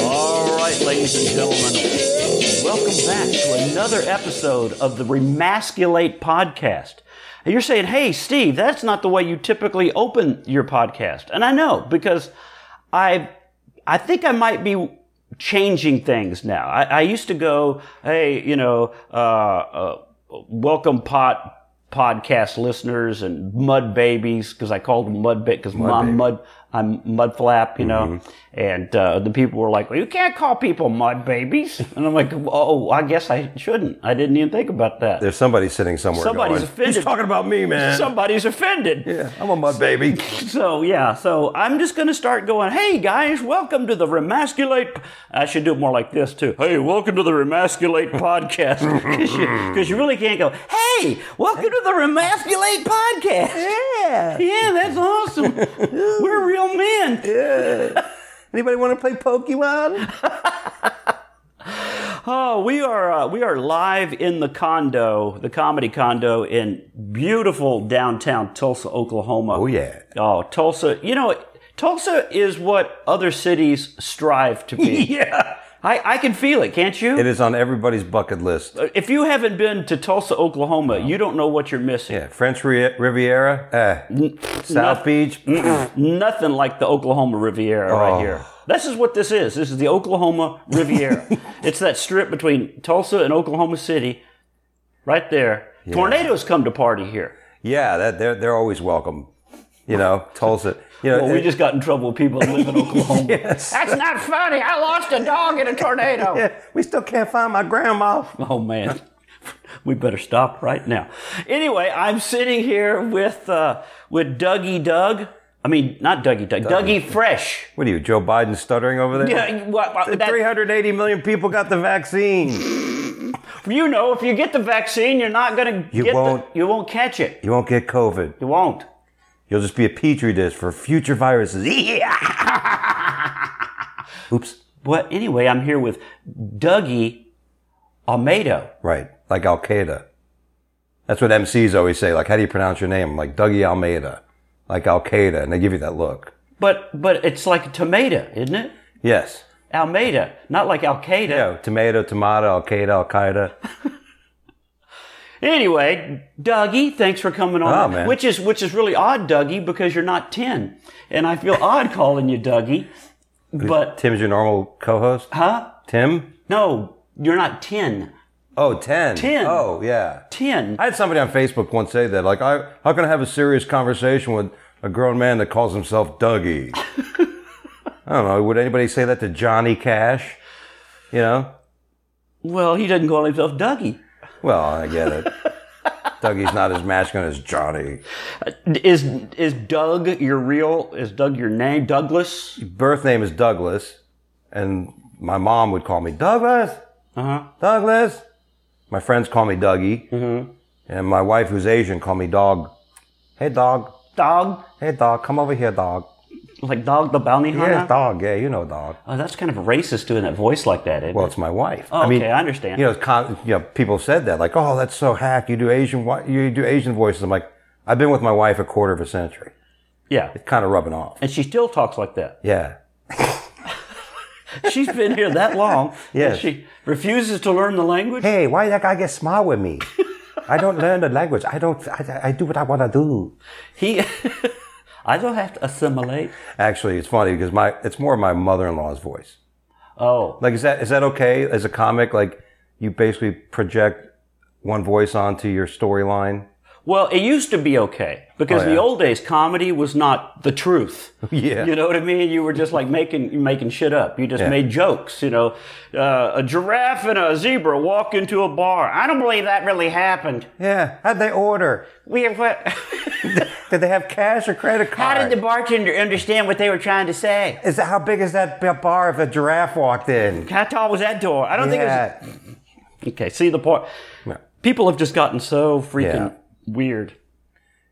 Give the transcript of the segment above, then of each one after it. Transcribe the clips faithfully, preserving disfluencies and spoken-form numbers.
All right, ladies and gentlemen, welcome back to another episode of the Remasculate podcast. And you're saying, hey, Steve, that's not the way you typically open your podcast. And I know, because I I think I might be changing things now. I, I used to go, hey, you know, uh, uh, welcome pot podcast listeners and mud babies, because I called them mud bit because mom mud I'm mud flap, you mm-hmm. know, and uh, the people were like, well, you can't call people mud babies, and I'm like, oh, I guess I shouldn't. I didn't even think about that. There's somebody sitting somewhere. Somebody's going, offended. He's talking about me, man. Somebody's offended. Yeah, I'm a mud baby. So yeah, so I'm just gonna start going, hey guys, welcome to the Remasculate. I should do it more like this too. Hey, welcome to the Remasculate podcast, because you, you really can't go, hey, welcome to the Remasculate podcast. Yeah, yeah, that's awesome. We're real. Oh, man. Yeah. Anybody want to play Pokemon? Oh, we are uh, we are live in the condo, the comedy condo in beautiful downtown Tulsa, Oklahoma. Oh yeah. Oh, Tulsa. You know, Tulsa is what other cities strive to be. Yeah. I, I can feel it, can't you? It is on everybody's bucket list. If you haven't been to Tulsa, Oklahoma, no. You don't know what you're missing. Yeah, French Riviera, eh. N- South not- Beach. Nothing like the Oklahoma Riviera oh. right here. This is what this is. This is the Oklahoma Riviera. It's that strip between Tulsa and Oklahoma City right there. Yeah. Tornadoes come to party here. Yeah, that, they're, they're always welcome. You know, Tulsa. You know, well, we just got in trouble with people that live in Oklahoma. Yes. That's not funny. I lost a dog in a tornado. Yeah, we still can't find my grandma. Oh, man. We better stop right now. Anyway, I'm sitting here with uh, with Dougie Doug. I mean, not Dougie Doug. Dougie, Dougie Fresh. What are you, Joe Biden stuttering over there? Yeah. Well, well, that, three hundred eighty million people got the vaccine. You know, if you get the vaccine, you're not going to get won't, the, You won't catch it. You won't get COVID. You won't. You'll just be a petri dish for future viruses. Oops. But anyway, I'm here with Dougie Almeida. Right, like Al Qaeda. That's what M Cs always say. Like, how do you pronounce your name? I'm like Dougie Almeida, like Al Qaeda, and they give you that look. But but it's like a tomato, isn't it? Yes. Almeida, not like Al Qaeda. Yeah, tomato, tomato, Al Qaeda, Al Qaeda. Anyway, Dougie, thanks for coming on. Oh, man. Which is which is really odd, Dougie, because you're not Tim, and I feel odd calling you Dougie. But Tim's your normal co-host, huh? Tim? No, you're not Tin. Oh, ten. Ten. Oh, yeah. Ten. I had somebody on Facebook once say that, like, I how can I have a serious conversation with a grown man that calls himself Dougie? I don't know. Would anybody say that to Johnny Cash? You know? Well, he doesn't call himself Dougie. Well, I get it. Dougie's not as masculine as Johnny. Is is Doug your real? Is Doug your name? Douglas? Birth name is Douglas, and my mom would call me Douglas. Uh huh. Douglas. My friends call me Dougie, mm-hmm. and my wife, who's Asian, call me Dog. Hey, Dog. Dog. Hey, Dog. Come over here, Dog. Like Dog the Bounty Hunter? Yeah, Dog. Yeah, you know Dog. Oh, that's kind of racist doing that voice like that, isn't it? Well, it's my wife. Oh, I mean, okay, I understand. You know, it's con- you know, people said that, like, oh, that's so hack. You do Asian you do Asian voices. I'm like, I've been with my wife a quarter of a century. Yeah. It's kind of rubbing off. And she still talks like that. Yeah. She's been here that long. Yeah. She refuses to learn the language. Hey, why did that guy get smart with me? I don't learn the language. I don't, I, I do what I want to do. He... I don't have to assimilate. Actually, it's funny because my it's more my mother-in-law's voice. Oh. Like, is that is that okay as a comic? Like, you basically project one voice onto your storyline? Well, it used to be okay because oh, yeah. in the old days, comedy was not the truth. Yeah. You know what I mean? You were just like making making shit up. You just yeah. made jokes, you know. Uh, a giraffe and a zebra walk into a bar. I don't believe that really happened. Yeah. How'd they order? We have what? Did they have cash or credit card? How did the bartender understand what they were trying to say? Is that, how big is that bar if a giraffe walked in? How tall was that door? I don't yeah. think it was... Okay, see the point. No. People have just gotten so freaking yeah. weird.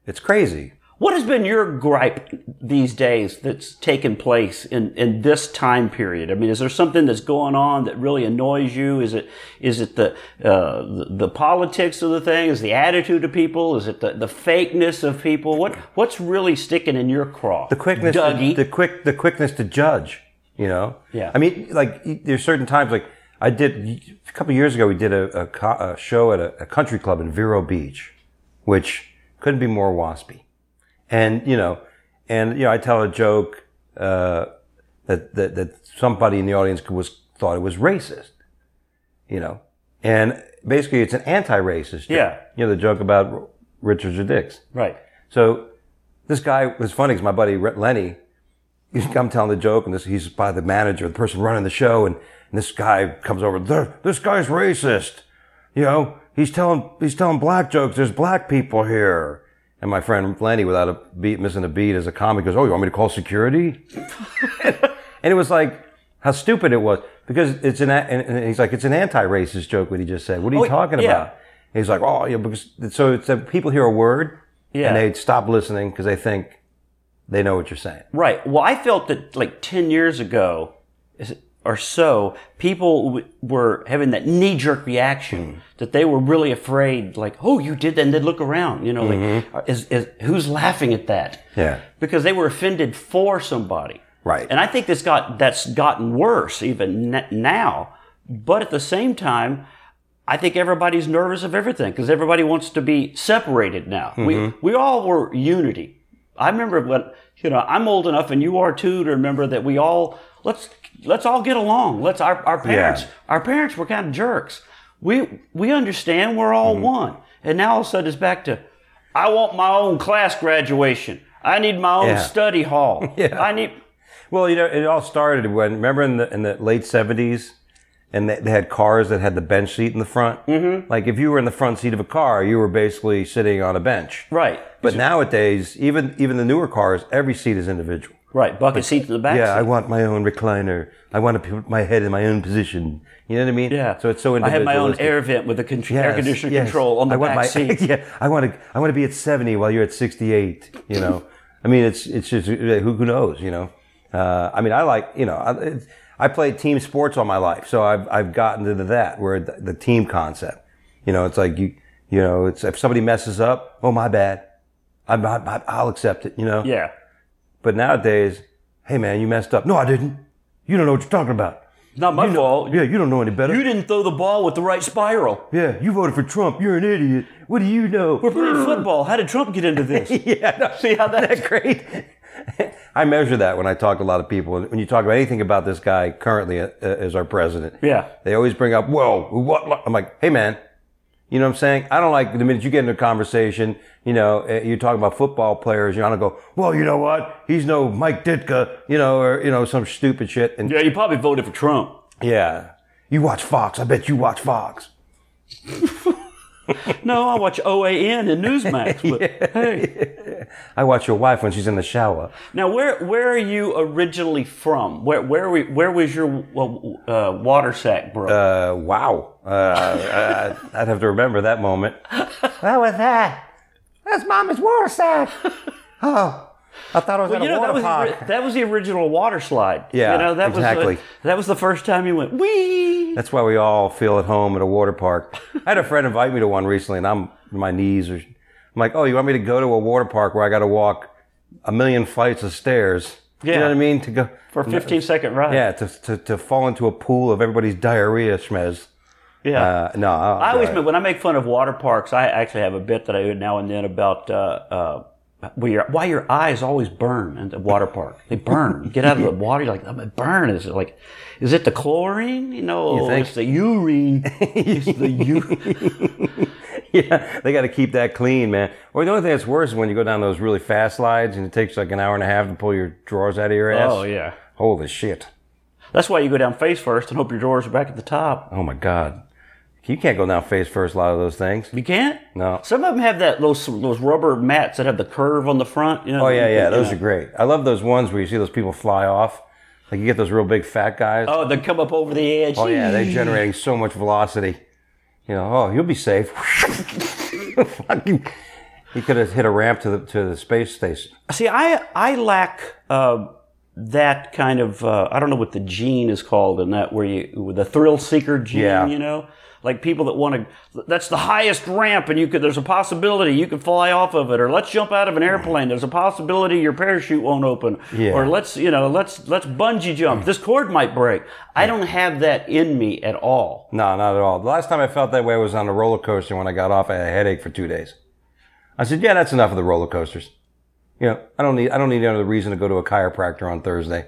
It's crazy. What has been your gripe these days that's taken place in, in this time period? I mean, is there something that's going on that really annoys you? Is it is it the uh, the, the politics of the thing? Is it the attitude of people? Is it the, the fakeness of people? What what's really sticking in your craw? The quickness, Dougie? The, the quick the quickness to judge. you know? Yeah. I mean, like, there's certain times, like, I did, a couple of years ago, we did a, a, co- a show at a, a country club in Vero Beach, which couldn't be more waspy. And, you know, and, you know, I tell a joke, uh, that, that, that somebody in the audience was, thought it was racist, you know? And basically it's an anti-racist joke. Yeah. You know, the joke about Richards or Dicks. Right. So this guy was funny because my buddy Lenny, I'm telling the joke, and this, he's by the manager, the person running the show, and, and this guy comes over, this guy's racist. You know, he's telling, he's telling black jokes, there's black people here. And my friend Lenny, without a beat, missing a beat as a comic, goes, oh, you want me to call security? And it was like, how stupid it was, because it's an, and he's like, it's an anti-racist joke, what he just said. What are you oh, talking yeah. about? And he's like, oh, you know, because, so it's that people hear a word, yeah. and they stop listening because they think they know what you're saying. Right. Well, I felt that like ten years ago or so, people w- were having that knee-jerk reaction mm. that they were really afraid, like, oh, you did that, and they'd look around, you know, mm-hmm. like, is, is, who's laughing at that? Yeah. Because they were offended for somebody. Right. And I think this got, that's gotten worse even now. But at the same time, I think everybody's nervous of everything because everybody wants to be separated now. Mm-hmm. We we all were unity. I remember when, you know, I'm old enough and you are too to remember that we all, let's let's all get along. Let's our, our parents, yeah. our parents were kind of jerks. We we understand we're all mm-hmm. one. And now all of a sudden it's back to, I want my own class graduation. I need my own yeah. study hall. yeah. I need... Well, you know, it all started when, remember in the in the late seventies, and they, they had cars that had the bench seat in the front? Mm-hmm. Like, if you were in the front seat of a car, you were basically sitting on a bench. Right. But it's nowadays, even even the newer cars, every seat is individual. Right, bucket but, seat to the back yeah, seat. Yeah, I want my own recliner. I want to put my head in my own position. You know what I mean? Yeah. So it's so individual. I have my own air vent with a con- yes, air conditioner yes. control on the I back my, seat. yeah, I want to I want to be at seventy while you're at sixty-eight, you know? I mean, it's it's just, who, who knows, you know? Uh, I mean, I like, you know, I, I played team sports all my life, so I've, I've gotten into that, where the, the team concept, you know, it's like, you, you know, it's, if somebody messes up, oh, my bad. I'm, I, I'll accept it, you know? Yeah. But nowadays, hey man, you messed up. No, I didn't. You don't know what you're talking about. Not my you know, fault. Yeah, you don't know any better. You didn't throw the ball with the right spiral. Yeah, you voted for Trump. You're an idiot. What do you know? We're playing football. How did Trump get into this? yeah. No, see how that's isn't that great? I measure that when I talk to a lot of people. When you talk about anything about this guy currently uh, as our president, yeah, they always bring up, whoa, what? I'm like, hey, man, you know what I'm saying? I don't like the minute you get into a conversation, you know, you're talking about football players, you know, I don't go, well, you know what? He's no Mike Ditka, you know, or, you know, some stupid shit. And yeah, you probably voted for Trump. Yeah. You watch Fox. I bet you watch Fox. No, I watch O A N and Newsmax, but yeah. hey. I watch your wife when she's in the shower. Now, where where are you originally from? Where where we, where was your uh, water sack, bro? Uh, wow. Uh, uh, I'd have to remember that moment. What was that? That's Mama's water sack. Oh. I thought I was well, at you a know, water park. That, that was the original water slide. Yeah, you know, that exactly. Was a, that was the first time you went, wee! That's why we all feel at home at a water park. I had a friend invite me to one recently, and I'm my knees are. I'm like, oh, you want me to go to a water park where I got to walk a million flights of stairs? Yeah. You know what I mean? To go for a fifteen-second ride. Yeah, to, to to fall into a pool of everybody's diarrhea schmez. Yeah. Uh, no, I'll, I always, right. when I make fun of water parks, I actually have a bit that I do now and then about... Uh, uh, Where your, why your eyes always burn at the water park. They burn. You get out of the water, you're like, I'm going to burn. Is it like, is it the chlorine? You know, you it's the urine. It's the urine. Yeah, they got to keep that clean, man. Or the only thing that's worse is when you go down those really fast slides and it takes like an hour and a half to pull your drawers out of your ass. Oh, yeah. Holy shit. That's why you go down face first and hope your drawers are back at the top. Oh, my God. You can't go down face first, a lot of those things. You can't? No. Some of them have that those those rubber mats that have the curve on the front. You know, oh, yeah, yeah. You know. Those are great. I love those ones where you see those people fly off. Like, you get those real big fat guys. Oh, they come up over the edge. Oh, yeah. They're generating so much velocity. You know, oh, you'll be safe. He could have hit a ramp to the to the space station. See, I, I lack... Uh, that kind of, uh, I don't know what the gene is called in that, where you, the thrill seeker gene, yeah. you know? Like people that want to, that's the highest ramp and you could, there's a possibility you could fly off of it, or let's jump out of an airplane, there's a possibility your parachute won't open, yeah. or let's, you know, let's, let's bungee jump, this cord might break. I don't have that in me at all. No, not at all. The last time I felt that way was on a roller coaster. When I got off, I had a headache for two days. I said, yeah, that's enough of the roller coasters. You know, I don't need, I don't need another reason to go to a chiropractor on Thursday.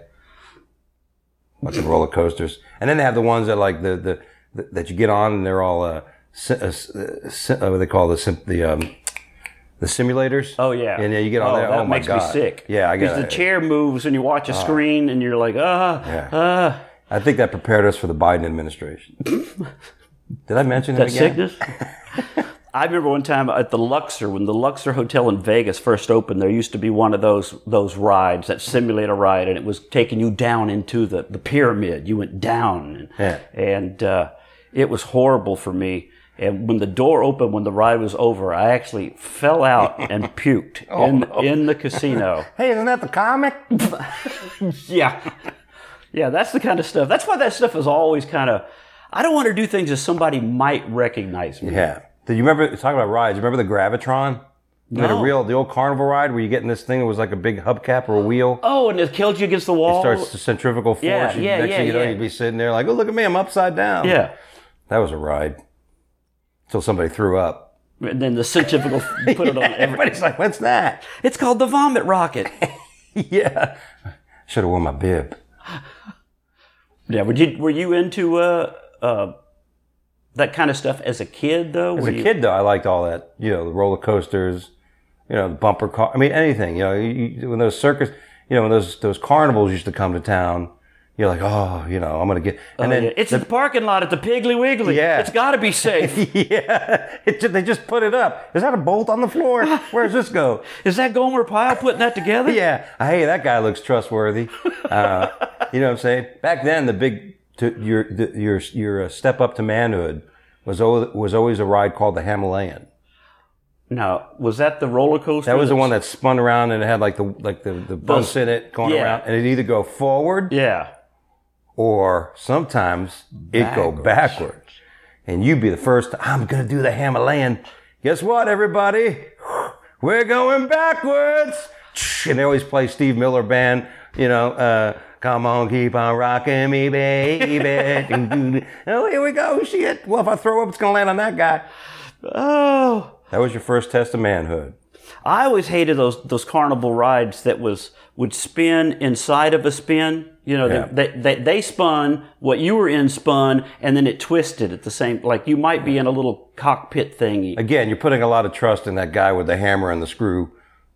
Lots of roller coasters. And then they have the ones that like the, the, that you get on and they're all uh, si- uh, si- uh what they call the sim- the um the simulators. Oh yeah. And yeah, you get on oh, there. That oh my god. That makes me sick. Yeah, I guess the chair moves and you watch a uh, screen and you're like, ah, yeah. ah. I think that prepared us for the Biden administration. Did I mention that again? That sickness. I remember one time at the Luxor, when the Luxor Hotel in Vegas first opened, there used to be one of those those rides, that simulator ride, and it was taking you down into the, the pyramid. You went down, and, yeah. and uh, it was horrible for me. And when the door opened, when the ride was over, I actually fell out and puked oh, in, no. in the casino. Hey, isn't that the comic? yeah. Yeah, that's the kind of stuff. That's why that stuff is always kind of, I don't want to do things that somebody might recognize me. Yeah. Do you remember, talking about rides, you remember the Gravitron? No. Like a real, the old carnival ride where you get in this thing that was like a big hubcap or a wheel. Oh, and it killed you against the wall. It starts the centrifugal force. Yeah, yeah, next yeah, thing you yeah. know, you'd be sitting there like, oh, look at me, I'm upside down. Yeah. That was a ride. Until somebody threw up. And then the centrifugal put it yeah, on everything. Everybody's like, what's that? It's called the vomit rocket. yeah. Should have worn my bib. yeah, were you, were you into... Uh, uh, that kind of stuff as a kid, though? As a you... kid, though, I liked all that. You know, the roller coasters, you know, the bumper car. I mean, anything. You know, you, when those circus, you know, when those those carnivals used to come to town, you're like, oh, you know, I'm gonna get. And oh, then yeah. it's the, in the parking lot at the Piggly Wiggly. Yeah, it's got to be safe. yeah, it, they just put it up. Is that a bolt on the floor? Where's this go? Is that Gomer Pyle putting that together? yeah. Hey, that guy looks trustworthy. Uh, you know what I'm saying? Back then, the big. To your your your step up to manhood was always, was always a ride called the Himalayan. Now, was that the roller coaster? That was the one that spun around and it had like the like the, the bumps in it going yeah. around, and it either go forward, yeah, or sometimes it go backwards, and you'd be the first. I'm gonna do the Himalayan. Guess what, everybody? We're going backwards, and they always play Steve Miller Band. You know. Uh, Come on, keep on rocking me, baby. oh, here we go, shit. Well, if I throw up, it's going to land on that guy. Oh. That was your first test of manhood. I always hated those those carnival rides that was would spin inside of a spin. You know, yeah. they, they, they, they spun, what you were in spun, and then it twisted at the same, like you might be in a little cockpit thingy. Again, you're putting a lot of trust in that guy with the hammer and the screw.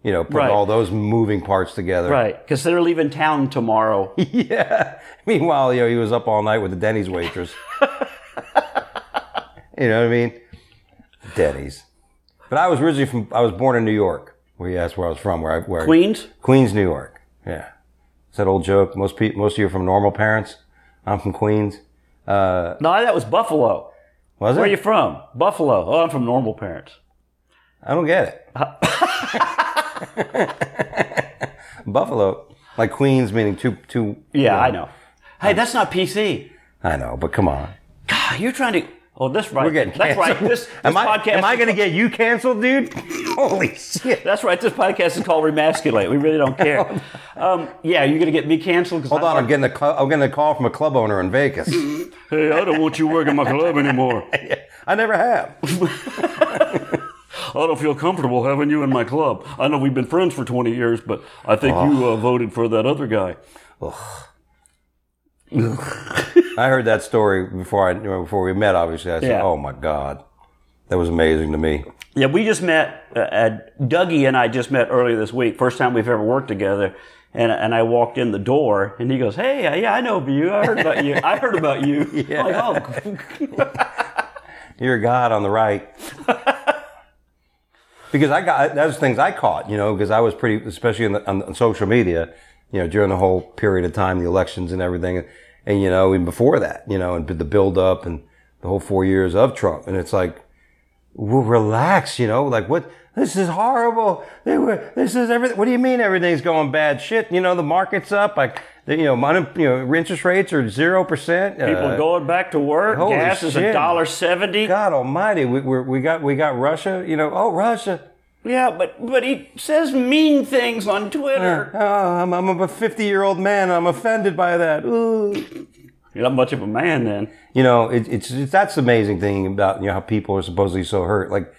You know, putting right. all those moving parts together. Right, because they're leaving town tomorrow. yeah. Meanwhile, you know, he was up all night with the Denny's waitress. you know what I mean? Denny's. But I was originally from, I was born in New York. Well, you asked where I was from. Where I, where Queens? I, Queens, New York. Yeah. It's that old joke. Most people, most of you are from normal parents. I'm from Queens. Uh, no, that was Buffalo. Was it? Where are you from? Buffalo. Oh, I'm from normal parents. I don't get it. Uh- Buffalo, like Queens, meaning two, two. Yeah, you know. I know. Hey, that's not P C. I know, but come on. God, you're trying to. Oh, that's right. We're getting that's canceled. Right. This, this am I, podcast. Am I going to get you canceled, dude? Holy shit. That's right. This podcast is called Remasculate. We really don't care. um, yeah, you're going to get me canceled. Hold I'm on, like, I'm getting a cl- I'm getting a call from a club owner in Vegas. hey, I don't want you working my club anymore. I never have. I don't feel comfortable having you in my club. I know we've been friends for twenty years, but I think oh. you uh, voted for that other guy. Ugh. Ugh. I heard that story before I before we met, obviously. I said, yeah. oh, my God. That was amazing to me. Yeah, we just met. Uh, at, Dougie and I just met earlier this week. First time we've ever worked together. And and I walked in the door, and he goes, hey, yeah, I know of you. I heard about you. I heard about you. Yeah. Like, oh. You're God on the right. Because I got, those things I caught, you know, because I was pretty, especially on, the, on, on social media, you know, during the whole period of time, the elections and everything. And, and, you know, even before that, you know, and the build up and the whole four years of Trump. And it's like, we'll relax, you know, like, what, this is horrible. They were, this is everything. What do you mean everything's going bad? Shit, you know, the market's up. Like, you know, money, you know, interest rates are zero percent. People uh, going back to work. Gas shit. Is a dollar seventy. God Almighty, we we're, we got we got Russia. You know, oh Russia. Yeah, but but he says mean things on Twitter. Uh, oh, I'm I'm a fifty year old man. I'm offended by that. Ooh. You're not much of a man then. You know, it, it's it's that's the amazing thing about, you know, how people are supposedly so hurt. Like,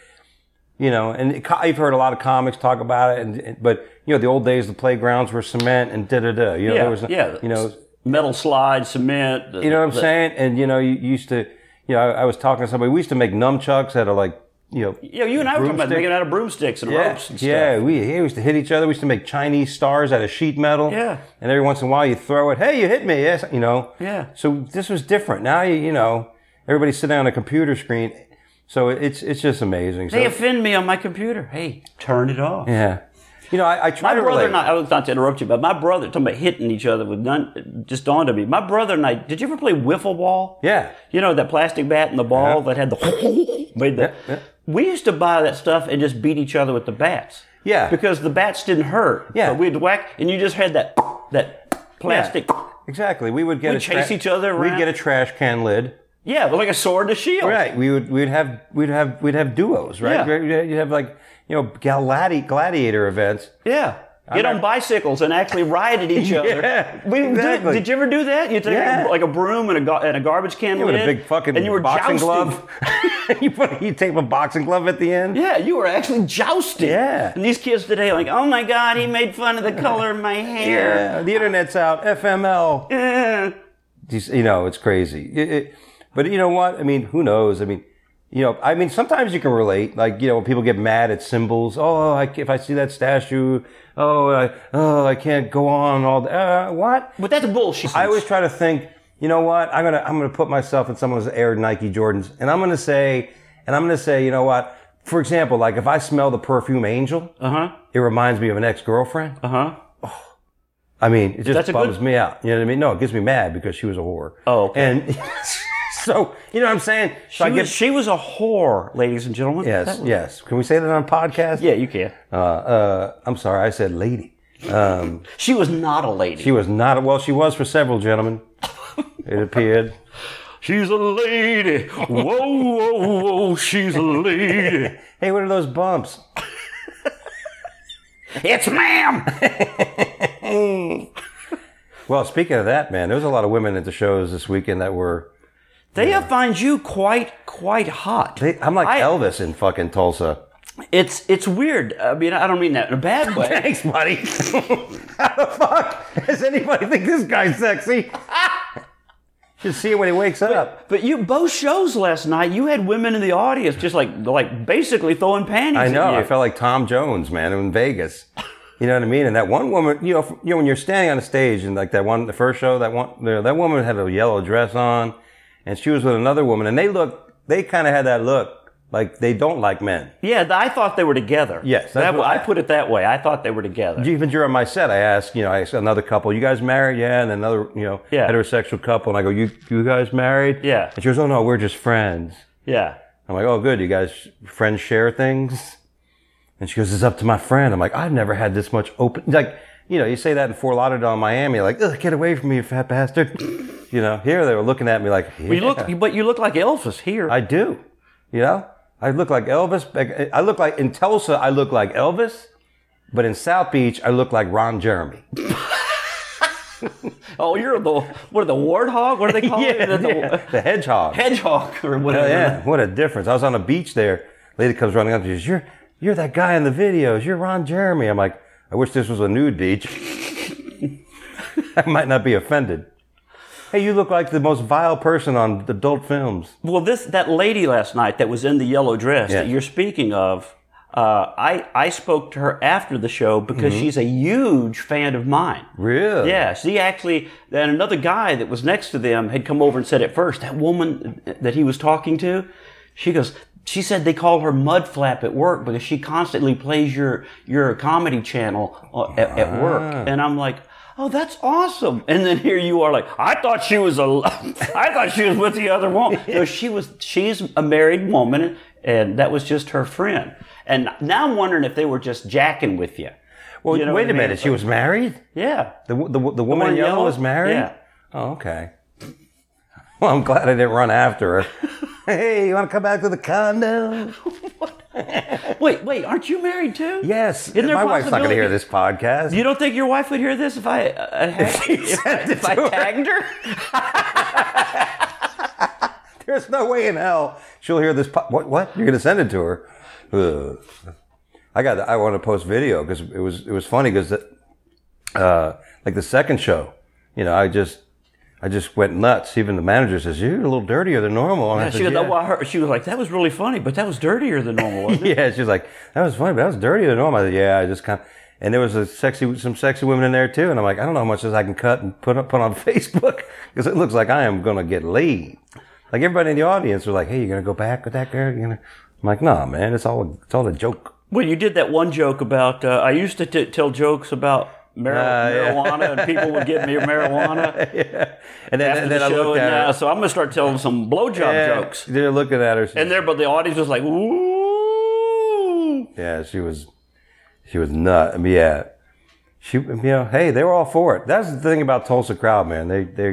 you know, and it, I've heard a lot of comics talk about it, and, and but you know, the old days, the playgrounds were cement and da da da. You know, yeah, there was yeah, you know, metal slide, cement. The, you know what I'm the, saying? And you know, you used to, you know, I, I was talking to somebody. We used to make nnumchucks out of, like, you know, yeah, you and I were talking about making out of broomsticks and yeah, ropes and stuff. Yeah, we, we used to hit each other. We used to make Chinese stars out of sheet metal. Yeah, and every once in a while you throw it. Hey, you hit me. Yes, you know. Yeah. So this was different. Now you you know, everybody's sitting on a computer screen. So it's it's just amazing. They so, offend me on my computer. Hey, turn it off. Yeah, you know, I, I try my to brother relate. And I, I was not to interrupt you, but my brother talking about hitting each other with none. Just dawned on me. My brother and I. Did you ever play wiffle ball? Yeah. You know, that plastic bat and the ball yeah. that had the made the. Yeah, yeah. We used to buy that stuff and just beat each other with the bats. Yeah. Because the bats didn't hurt. Yeah. But we'd whack, and you just had that that plastic. Yeah. Exactly. We would get we'd a chase tra- each other around. We'd get a trash can lid. Yeah, but like a sword and a shield. Right. We would we'd have we'd have we'd have duos, right? Yeah. You'd have, like, you know, gladi- gladiator events. Yeah. Get on bicycles and actually ride at each other. Yeah, we exactly. did, did you ever do that? You take yeah. a, like a broom and a go- and a garbage can with a big fucking and you were boxing jousting. glove. you put you tape a boxing glove at the end. Yeah, you were actually jousting. Yeah. And these kids today are like, oh my God, he made fun of the color of my hair. Yeah. The internet's out. F M L. Yeah. You know, it's crazy. It, it, but you know what? I mean, who knows? I mean. You know, I mean, sometimes you can relate. Like, you know, when people get mad at symbols. Oh, I, if I see that statue, oh, I, oh, I can't go on all that. Uh, what? But that's bullshit. I always try to think, you know what? I'm gonna, I'm gonna put myself in someone's aired Nike Jordans, and I'm gonna say, and I'm gonna say, you know what? For example, like if I smell the perfume Angel, uh huh, it reminds me of an ex-girlfriend, uh huh. Oh, I mean, it just bums good... me out. You know what I mean? No, it gets me mad because she was a whore. Oh, okay. And. So, you know what I'm saying? She, so I was, get, she was a whore, ladies and gentlemen. Yes, yes. Can we say that on a podcast? Yeah, you can. Uh, uh, I'm sorry, I said lady. Um, she was not a lady. She was not a... Well, she was for several gentlemen, it appeared. She's a lady. Whoa, whoa, whoa, she's a lady. Hey, what are those bumps? It's ma'am! Well, speaking of that, man, there was a lot of women at the shows this weekend that were... They yeah. find you quite, quite hot. They, I'm like I, Elvis in fucking Tulsa. It's it's weird. I mean, I don't mean that in a bad way. Thanks, buddy. How the fuck does anybody think this guy's sexy? Just see it when he wakes but, up. But you both shows last night, you had women in the audience just like like basically throwing panties at you. I know. I felt like Tom Jones, man, in Vegas. You know what I mean? And that one woman, you know, you know, when you're standing on a stage and like that one, the first show, that one, that woman had a yellow dress on. And she was with another woman, and they looked, they kind of had that look, like they don't like men. Yeah, I thought they were together. Yes. That's that, what I, I put it that way. I thought they were together. Even during my set, I asked, you know, I asked another couple, you guys married? Yeah, and another, you know, yeah. heterosexual couple, and I go, you you guys married? Yeah. And she goes, oh no, we're just friends. Yeah. I'm like, oh good, you guys, friends share things? And she goes, it's up to my friend. I'm like, I've never had this much open, like, you know, you say that in Fort Lauderdale, Miami, like, ugh, get away from me, you fat bastard. You know, here they were looking at me like, yeah. well, you look, but you look like Elvis here. I do. You know, I look like Elvis. I look like, in Tulsa, I look like Elvis, but in South Beach, I look like Ron Jeremy. Oh, you're the, what are the warthog? What do they call yeah, it? The, yeah. the, the hedgehog. Hedgehog or whatever. Yeah, yeah, what a difference. I was on a beach there. Lady comes running up to me. You're, you're that guy in the videos. You're Ron Jeremy. I'm like, I wish this was a nude beach. I might not be offended. Hey, you look like the most vile person on adult films. Well, this that lady last night that was in the yellow dress yes. that you're speaking of, uh, I, I spoke to her after the show because mm-hmm. she's a huge fan of mine. Really? Yeah. She actually, and another guy that was next to them had come over and said it first. That woman that he was talking to, she goes... She said they call her Mudflap at work because she constantly plays your your comedy channel at, at work. And I'm like, oh, that's awesome. And then here you are like, I thought she was a, I thought she was with the other woman. No, she was, she's a married woman, and that was just her friend. And now I'm wondering if they were just jacking with you. Well, you know wait a I mean? minute. She was married? Yeah. The the, the woman in yellow was married? Yeah. Oh, okay. Well, I'm glad I didn't run after her. Hey, you want to come back to the condo? Wait, wait, aren't you married too? Yes. Isn't there my wife's not going to hear this podcast. You don't think your wife would hear this if I, uh, if if, if I her. tagged her? There's no way in hell she'll hear this. Po- what? What? You're going to send it to her? Ugh. I got. I want to post video because it was it was funny because uh, like the second show, you know, I just. I just went nuts. Even the manager says, you're a little dirtier than normal. And yeah, I said, she, yeah. well, her, she was like, that was really funny, but that was dirtier than normal, wasn't it? Yeah, she was like, that was funny, but that was dirtier than normal. I said, yeah, I just kind of... And there was a sexy, some sexy women in there, too. And I'm like, I don't know how much of this I can cut and put up put on Facebook, because it looks like I am going to get laid. Like, everybody in the audience was like, hey, you're going to go back with that girl? You're gonna... I'm like, nah, man, it's all, it's all a joke. Well, you did that one joke about... Uh, I used to t- tell jokes about... Mar- uh, marijuana, yeah. And people would give me marijuana. Yeah. And then, and then the I looked at now, her. So I'm going to start telling some blowjob yeah, jokes. They're looking at her. And there, but the audience was like, ooh. Yeah, she was, she was nuts. I mean, yeah. She, you know, hey, they were all for it. That's the thing about Tulsa crowd, man. They, they,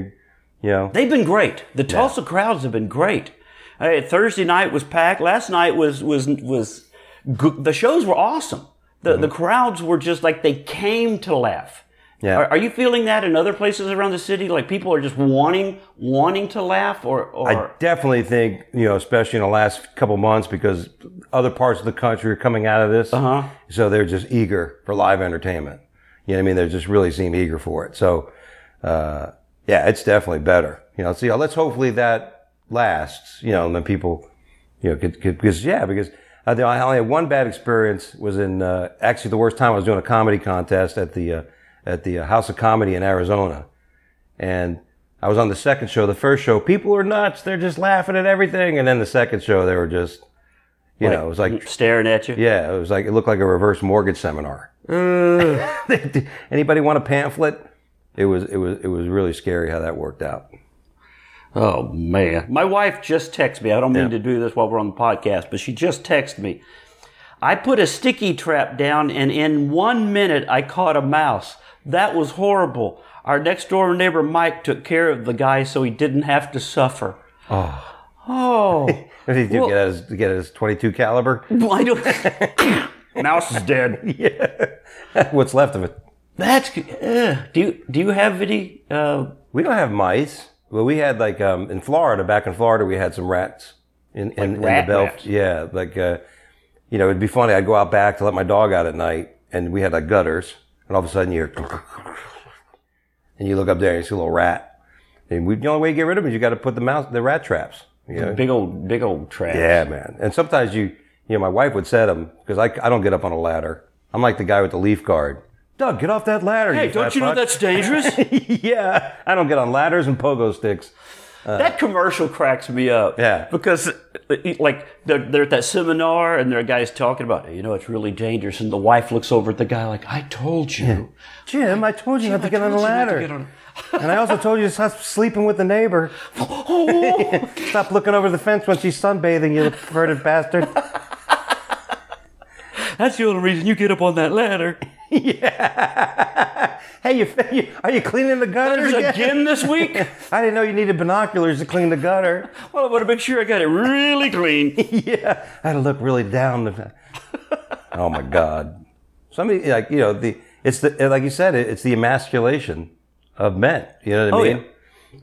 you know. They've been great. The Tulsa yeah. crowds have been great. Hey, Thursday night was packed. Last night was, was, was, good. The shows were awesome. The mm-hmm. the crowds were just like they came to laugh. Yeah. Are, are you feeling that in other places around the city? Like people are just wanting wanting to laugh, or, or I definitely think, you know, especially in the last couple months, because other parts of the country are coming out of this. Uh-huh. So they're just eager for live entertainment. You know what I mean? They just really seem eager for it. So uh yeah, it's definitely better. You know, see, so, yeah, let's hopefully that lasts, you know, and then people, you know, could, could, because yeah, because I only had one bad experience. Was in uh, actually the worst time I was doing a comedy contest at the uh, at the uh, House of Comedy in Arizona, and I was on the second show. The first show, people are nuts; they're just laughing at everything, and then the second show, they were just, you like, know, it was like staring at you. Yeah, it was like it looked like a reverse mortgage seminar. Mm. Anybody want a pamphlet? It was it was it was really scary how that worked out. Oh, man. My wife just texted me. I don't mean yeah. to do this while we're on the podcast, but she just texted me. I put a sticky trap down, and in one minute, I caught a mouse. That was horrible. Our next-door neighbor, Mike, took care of the guy so he didn't have to suffer. Oh. Oh. Did he well, get, his, get his twenty-two caliber? I don't... Mouse is dead. Yeah. What's left of it. That's... Uh, do, you, do you have any... Uh, we don't have mice. Well, we had like um, in Florida, back in Florida, we had some rats in, like in, rat in the belt. Yeah, like uh, you know, it'd be funny. I'd go out back to let my dog out at night, and we had like gutters, and all of a sudden you hear, and you look up there and you see a little rat. And we, the only way you get rid of them is you got to put the mouse, the rat traps. You know? Big old, big old traps. Yeah, man. And sometimes you, you know, my wife would set them because I, I don't get up on a ladder. I'm like the guy with the leaf guard. Doug, get off that ladder. Hey, you don't you fuck. know that's dangerous? Yeah. I don't get on ladders and pogo sticks. Uh, that commercial cracks me up. Yeah. Because, like, they're, they're at that seminar, and there are guys talking about, hey, you know, it's really dangerous. And the wife looks over at the guy like, I told you. Yeah. Jim, I told you Jim, not to get on the ladder. On... And I also told you to stop sleeping with the neighbor. Oh. Stop looking over the fence when she's sunbathing, you perverted bastard. That's the only reason you get up on that ladder. Yeah. Hey, you, you are you cleaning the gutters again? again this week? I didn't know you needed binoculars to clean the gutter. Well, I want to make sure I got it really clean. Yeah. I had to look really down. The, oh my God. Somebody like you know the it's the like you said it, it's the emasculation of men. You know what I mean?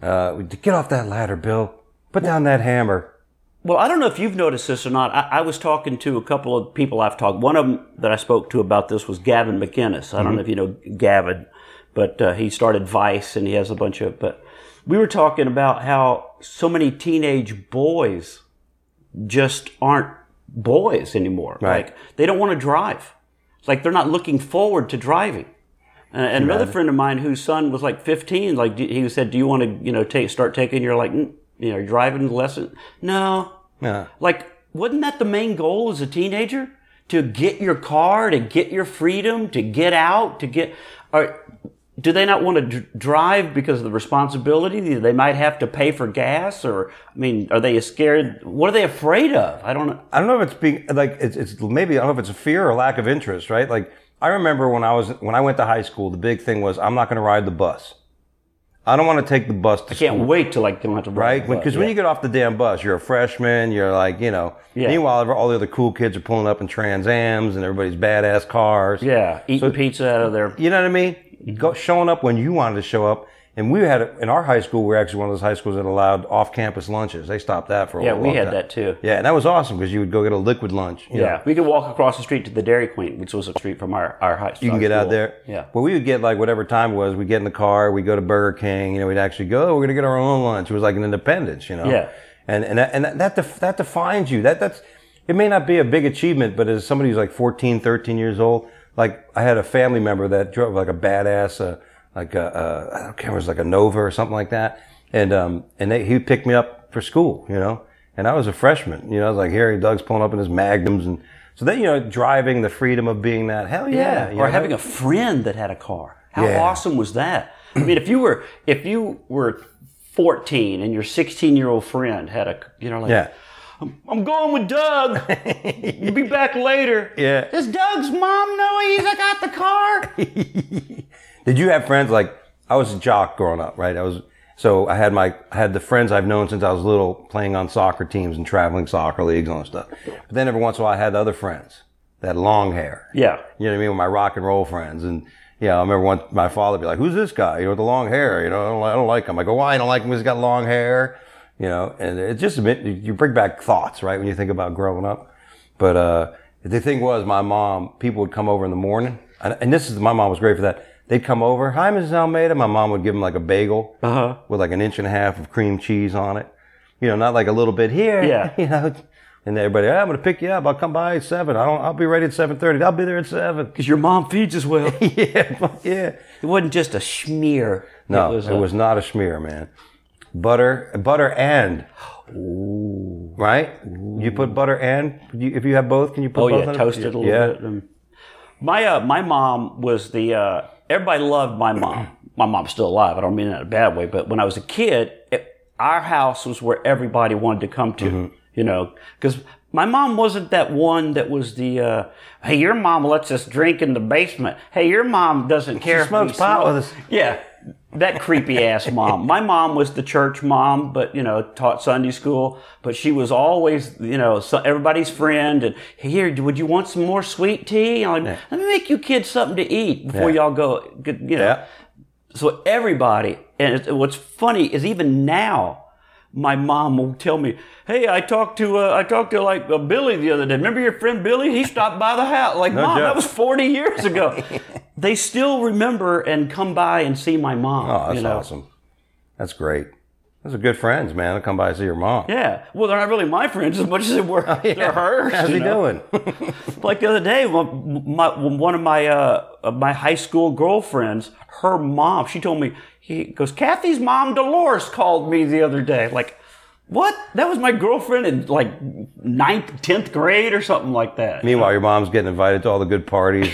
Oh, yeah. Uh, get off that ladder, Bill. Put well, down that hammer. Well, I don't know if you've noticed this or not. I, I was talking to a couple of people I've talked. One of them that I spoke to about this was Gavin McInnes. I don't mm-hmm. know if you know Gavin, but uh, he started Vice, and he has a bunch of... But we were talking about how so many teenage boys just aren't boys anymore. Right. Like, they don't want to drive. It's like they're not looking forward to driving. And, and another friend of mine whose son was like fifteen, like he said, do you want to you know take start taking your... like. Mm, You know, driving lessons. No. Yeah. Like, wasn't that the main goal as a teenager? To get your car, to get your freedom, to get out, to get... Or, do they not want to d- drive because of the responsibility? They might have to pay for gas, or I mean, are they scared? What are they afraid of? I don't know. I don't know if it's being like it's, it's maybe I don't know if it's a fear or lack of interest, right? Like I remember when I was when I went to high school, the big thing was I'm not going to ride the bus. I don't want to take the bus to I can't school. wait till like, I don't have to ride right? the bus. Because yeah. when you get off the damn bus, you're a freshman, you're like, you know. Yeah. Meanwhile, all the other cool kids are pulling up in Trans Ams and everybody's badass cars. Yeah, eating so, pizza out of there. You know what I mean? Mm-hmm. Go, showing up when you wanted to show up. And we had, in our high school, we were actually one of those high schools that allowed off-campus lunches. They stopped that for a yeah, long time. Yeah, we had that too. Yeah, and that was awesome because you would go get a liquid lunch. Yeah, know. we could walk across the street to the Dairy Queen, which was a street from our, our high school. You can get out there. Yeah. But we would get like whatever time it was. We'd get in the car. We'd go to Burger King. You know, we'd actually go, oh, we're going to get our own lunch. It was like an independence, you know. Yeah. And and that, and that, that, def, that defines you. That that's It may not be a big achievement, but as somebody who's like fourteen, thirteen years old, like I had a family member that drove like a badass uh, like a, a, I don't care, it was like a Nova or something like that. And, um, and they, he picked me up for school, you know, and I was a freshman, you know, I was like, Harry, Doug's pulling up in his Magnums. And so then, you know, driving, the freedom of being that, hell yeah. yeah. Or know? having a friend that had a car. How yeah. awesome was that? I mean, if you were, if you were fourteen and your sixteen year old friend had a, you know, like, yeah. I'm going with Doug. We'll be back later. Yeah. Does Doug's mom know he's got the car? Did you have friends like, I was a jock growing up, right? I was, so I had my, I had the friends I've known since I was little playing on soccer teams and traveling soccer leagues and all that stuff. But then every once in a while I had other friends that had long hair. Yeah. You know what I mean? With my rock and roll friends. And, yeah, I remember once my father would be like, who's this guy? You know, with the long hair. You know, I don't, I don't like him. I go, why? I don't like him because he's got long hair. You know, and it's just a bit, you bring back thoughts, right? When you think about growing up. But, uh, the thing was my mom, people would come over in the morning. And, and this is, my mom was great for that. They'd come over. Hi, Missus Almeida. My mom would give them like a bagel uh-huh. with like an inch and a half of cream cheese on it. You know, not like a little bit here. Yeah. You know, and everybody, oh, I'm going to pick you up. I'll come by at seven. I don't, I'll be ready at seven thirty. I'll be there at seven. Because your mom feeds us well. yeah. Yeah. It wasn't just a schmear. No, it was, it was not a schmear, man. Butter, butter and. Ooh. Right? Ooh. You put butter and, if you have both, can you put oh, both yeah, on toast it? it a little yeah. bit. My, uh, my mom was the, uh, everybody loved my mom. My mom's still alive. I don't mean that in a bad way. But when I was a kid, it, our house was where everybody wanted to come to, mm-hmm. you know, because my mom wasn't that one that was the, uh, hey, your mom lets us drink in the basement. Hey, your mom doesn't care. She if smokes pot smoke. with us. Yeah. That creepy ass mom. My mom was the church mom, but, you know, taught Sunday school. But she was always, you know, so everybody's friend. And here, would you want some more sweet tea? Like, yeah. Let me make you kids something to eat before yeah. y'all go, you know. Yeah. So everybody, and it, what's funny is even now, my mom will tell me, hey, I talked to, uh, I talked to like uh, Billy the other day. Remember your friend Billy? He stopped by the house. Like, no mom, joke. That was forty years ago. They still remember and come by and see my mom. Oh, that's you know? awesome. That's great. Those are good friends, man. They'll come by and see your mom. Yeah. Well, they're not really my friends as much as they were oh, yeah. they're hers. How's he know? doing? Like the other day, my, my, one of my uh, my high school girlfriends, her mom, she told me, he goes, Kathy's mom, Dolores, called me the other day. Like, what? That was my girlfriend in like ninth, tenth grade or something like that. Meanwhile, your mom's getting invited to all the good parties.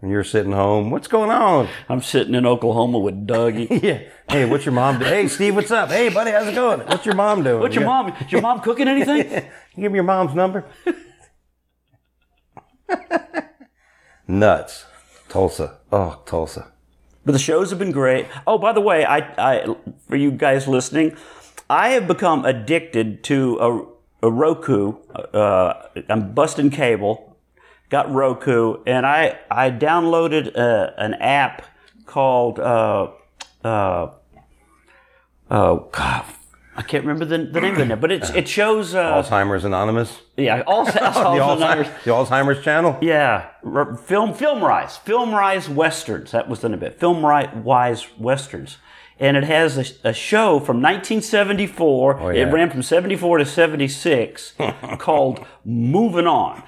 And you're sitting home. What's going on? I'm sitting in Oklahoma with Dougie. yeah. Hey, what's your mom doing? Hey, Steve, what's up? Hey, buddy, how's it going? What's your mom doing? What's your yeah. mom? Is your mom cooking anything? You give me your mom's number. Nuts. Tulsa. Oh, Tulsa. But the shows have been great. Oh, by the way, I, I for you guys listening, I have become addicted to a, a Roku. Uh, I'm busting cable. Got Roku, and I, I downloaded uh, an app called, uh, uh, oh, God, I can't remember the, the name of it, but it's, it shows... Uh, Alzheimer's Anonymous? Yeah, Alzheimer's, Alzheimer's Anonymous. The Alzheimer's channel? Yeah, R- film, film Rise, Film Rise Westerns, that was the name of it, Film Rise Westerns. And it has a, a show from nineteen seventy-four. Oh, yeah. It ran from seventy-four to seventy-six called Moving On.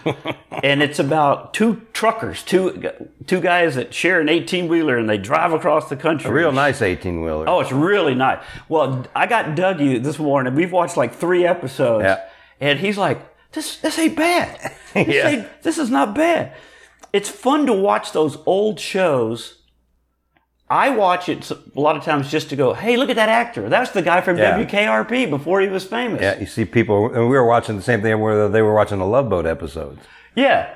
And it's about two truckers, two two guys that share an eighteen-wheeler, and they drive across the country. A real nice eighteen-wheeler. Oh, it's really nice. Well, I got Dougie this morning. We've watched like three episodes. Yeah. And he's like, this this ain't bad. This, yeah. ain't, this is not bad. It's fun to watch those old shows. I watch it a lot of times just to go, hey, look at that actor. That's the guy from yeah. W K R P before he was famous. Yeah, you see people, and we were watching the same thing where they were watching the Love Boat episodes. Yeah,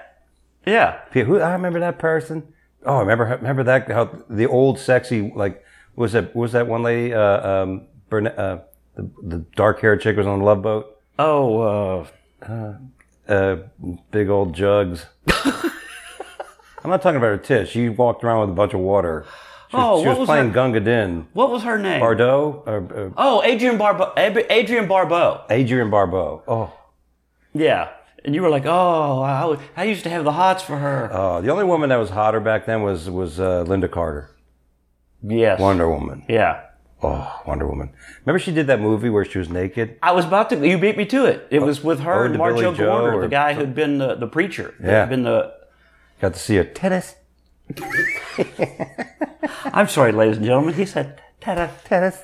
yeah. Who, I remember that person. Oh, I remember remember that, how the old sexy, like, was that was that one lady, uh, um, Burnett, uh, the, the dark-haired chick was on Love Boat? Oh, uh, uh, uh big old jugs. I'm not talking about her tits. She walked around with a bunch of water. She, oh, she was, was playing her, Gunga Din. What was her name? Bardot? Or, uh, oh, Adrienne Barbeau. Ab- Adrienne Barbeau. Adrienne Barbeau. Oh. Yeah. And you were like, oh, I, I used to have the hots for her. Oh, uh, the only woman that was hotter back then was, was uh, Linda Carter. Yes. Wonder Woman. Yeah. Oh, Wonder Woman. Remember she did that movie where she was naked? I was about to. You beat me to it. It oh, was with her and Marjorie Gorder, the guy who'd been the, the preacher. Yeah. Who'd been the... Got to see her tennis. I'm sorry, ladies and gentlemen. He said, tennis, tennis.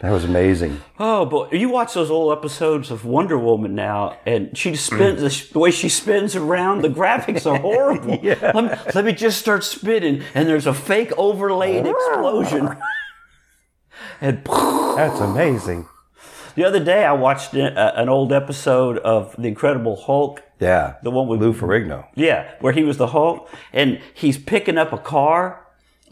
That was amazing. Oh, boy. You watch those old episodes of Wonder Woman now, and she spins, the way she spins around, the graphics are horrible. Yeah. Let me, let me just start spinning, and there's a fake overlaid explosion. And that's amazing. The other day, I watched an old episode of The Incredible Hulk. Yeah. The one with Lou Ferrigno. Yeah, where he was the Hulk, and he's picking up a car.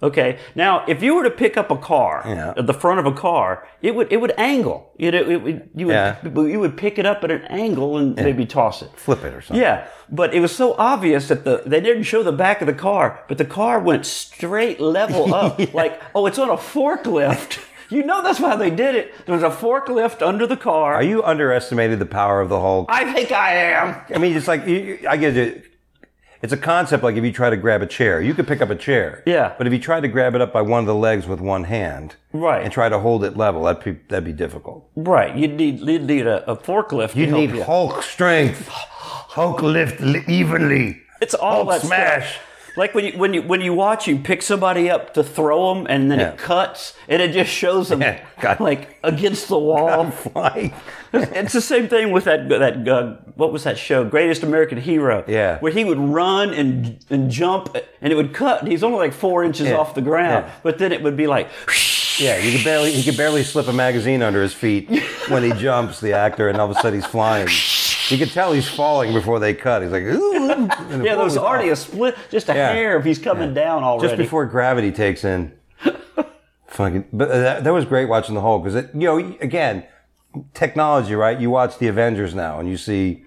Okay. Now, if you were to pick up a car, yeah. at the front of a car, it would it would angle. You know, it would you would yeah. you would pick it up at an angle and yeah. maybe toss it, flip it or something. Yeah, but it was so obvious that the they didn't show the back of the car, but the car went straight level up, yeah. like oh, it's on a forklift. You know that's why they did it. There was a forklift under the car. Are you underestimating the power of the Hulk? I think I am. I mean, it's like you, I get it. It's a concept like if you try to grab a chair. You could pick up a chair. Yeah. But if you tried to grab it up by one of the legs with one hand. Right. And try to hold it level, that'd be, that'd be difficult. Right. You'd need, you'd need a, a forklift. You'd need you. Hulk strength. Hulk lift evenly. It's all Hulk that smash. Stuff. Like when you when you when you watch, you pick somebody up to throw them, and then yeah. it cuts, and it just shows them yeah. God, like against the wall. God, it's the same thing with that that uh, what was that show, Greatest American Hero? Yeah, where he would run and and jump, and it would cut. And he's only like four inches yeah. off the ground, yeah. but then it would be like. Yeah, you could barely he could barely slip a magazine under his feet when he jumps, the actor, and all of a sudden he's flying. You can tell he's falling before they cut. He's like, ooh. Yeah, there was already a split, just a yeah. hair if he's coming yeah. down already. Just before gravity takes in. Fucking, but that, that was great watching the Hulk because, you know, again, technology, right? You watch the Avengers now and you see,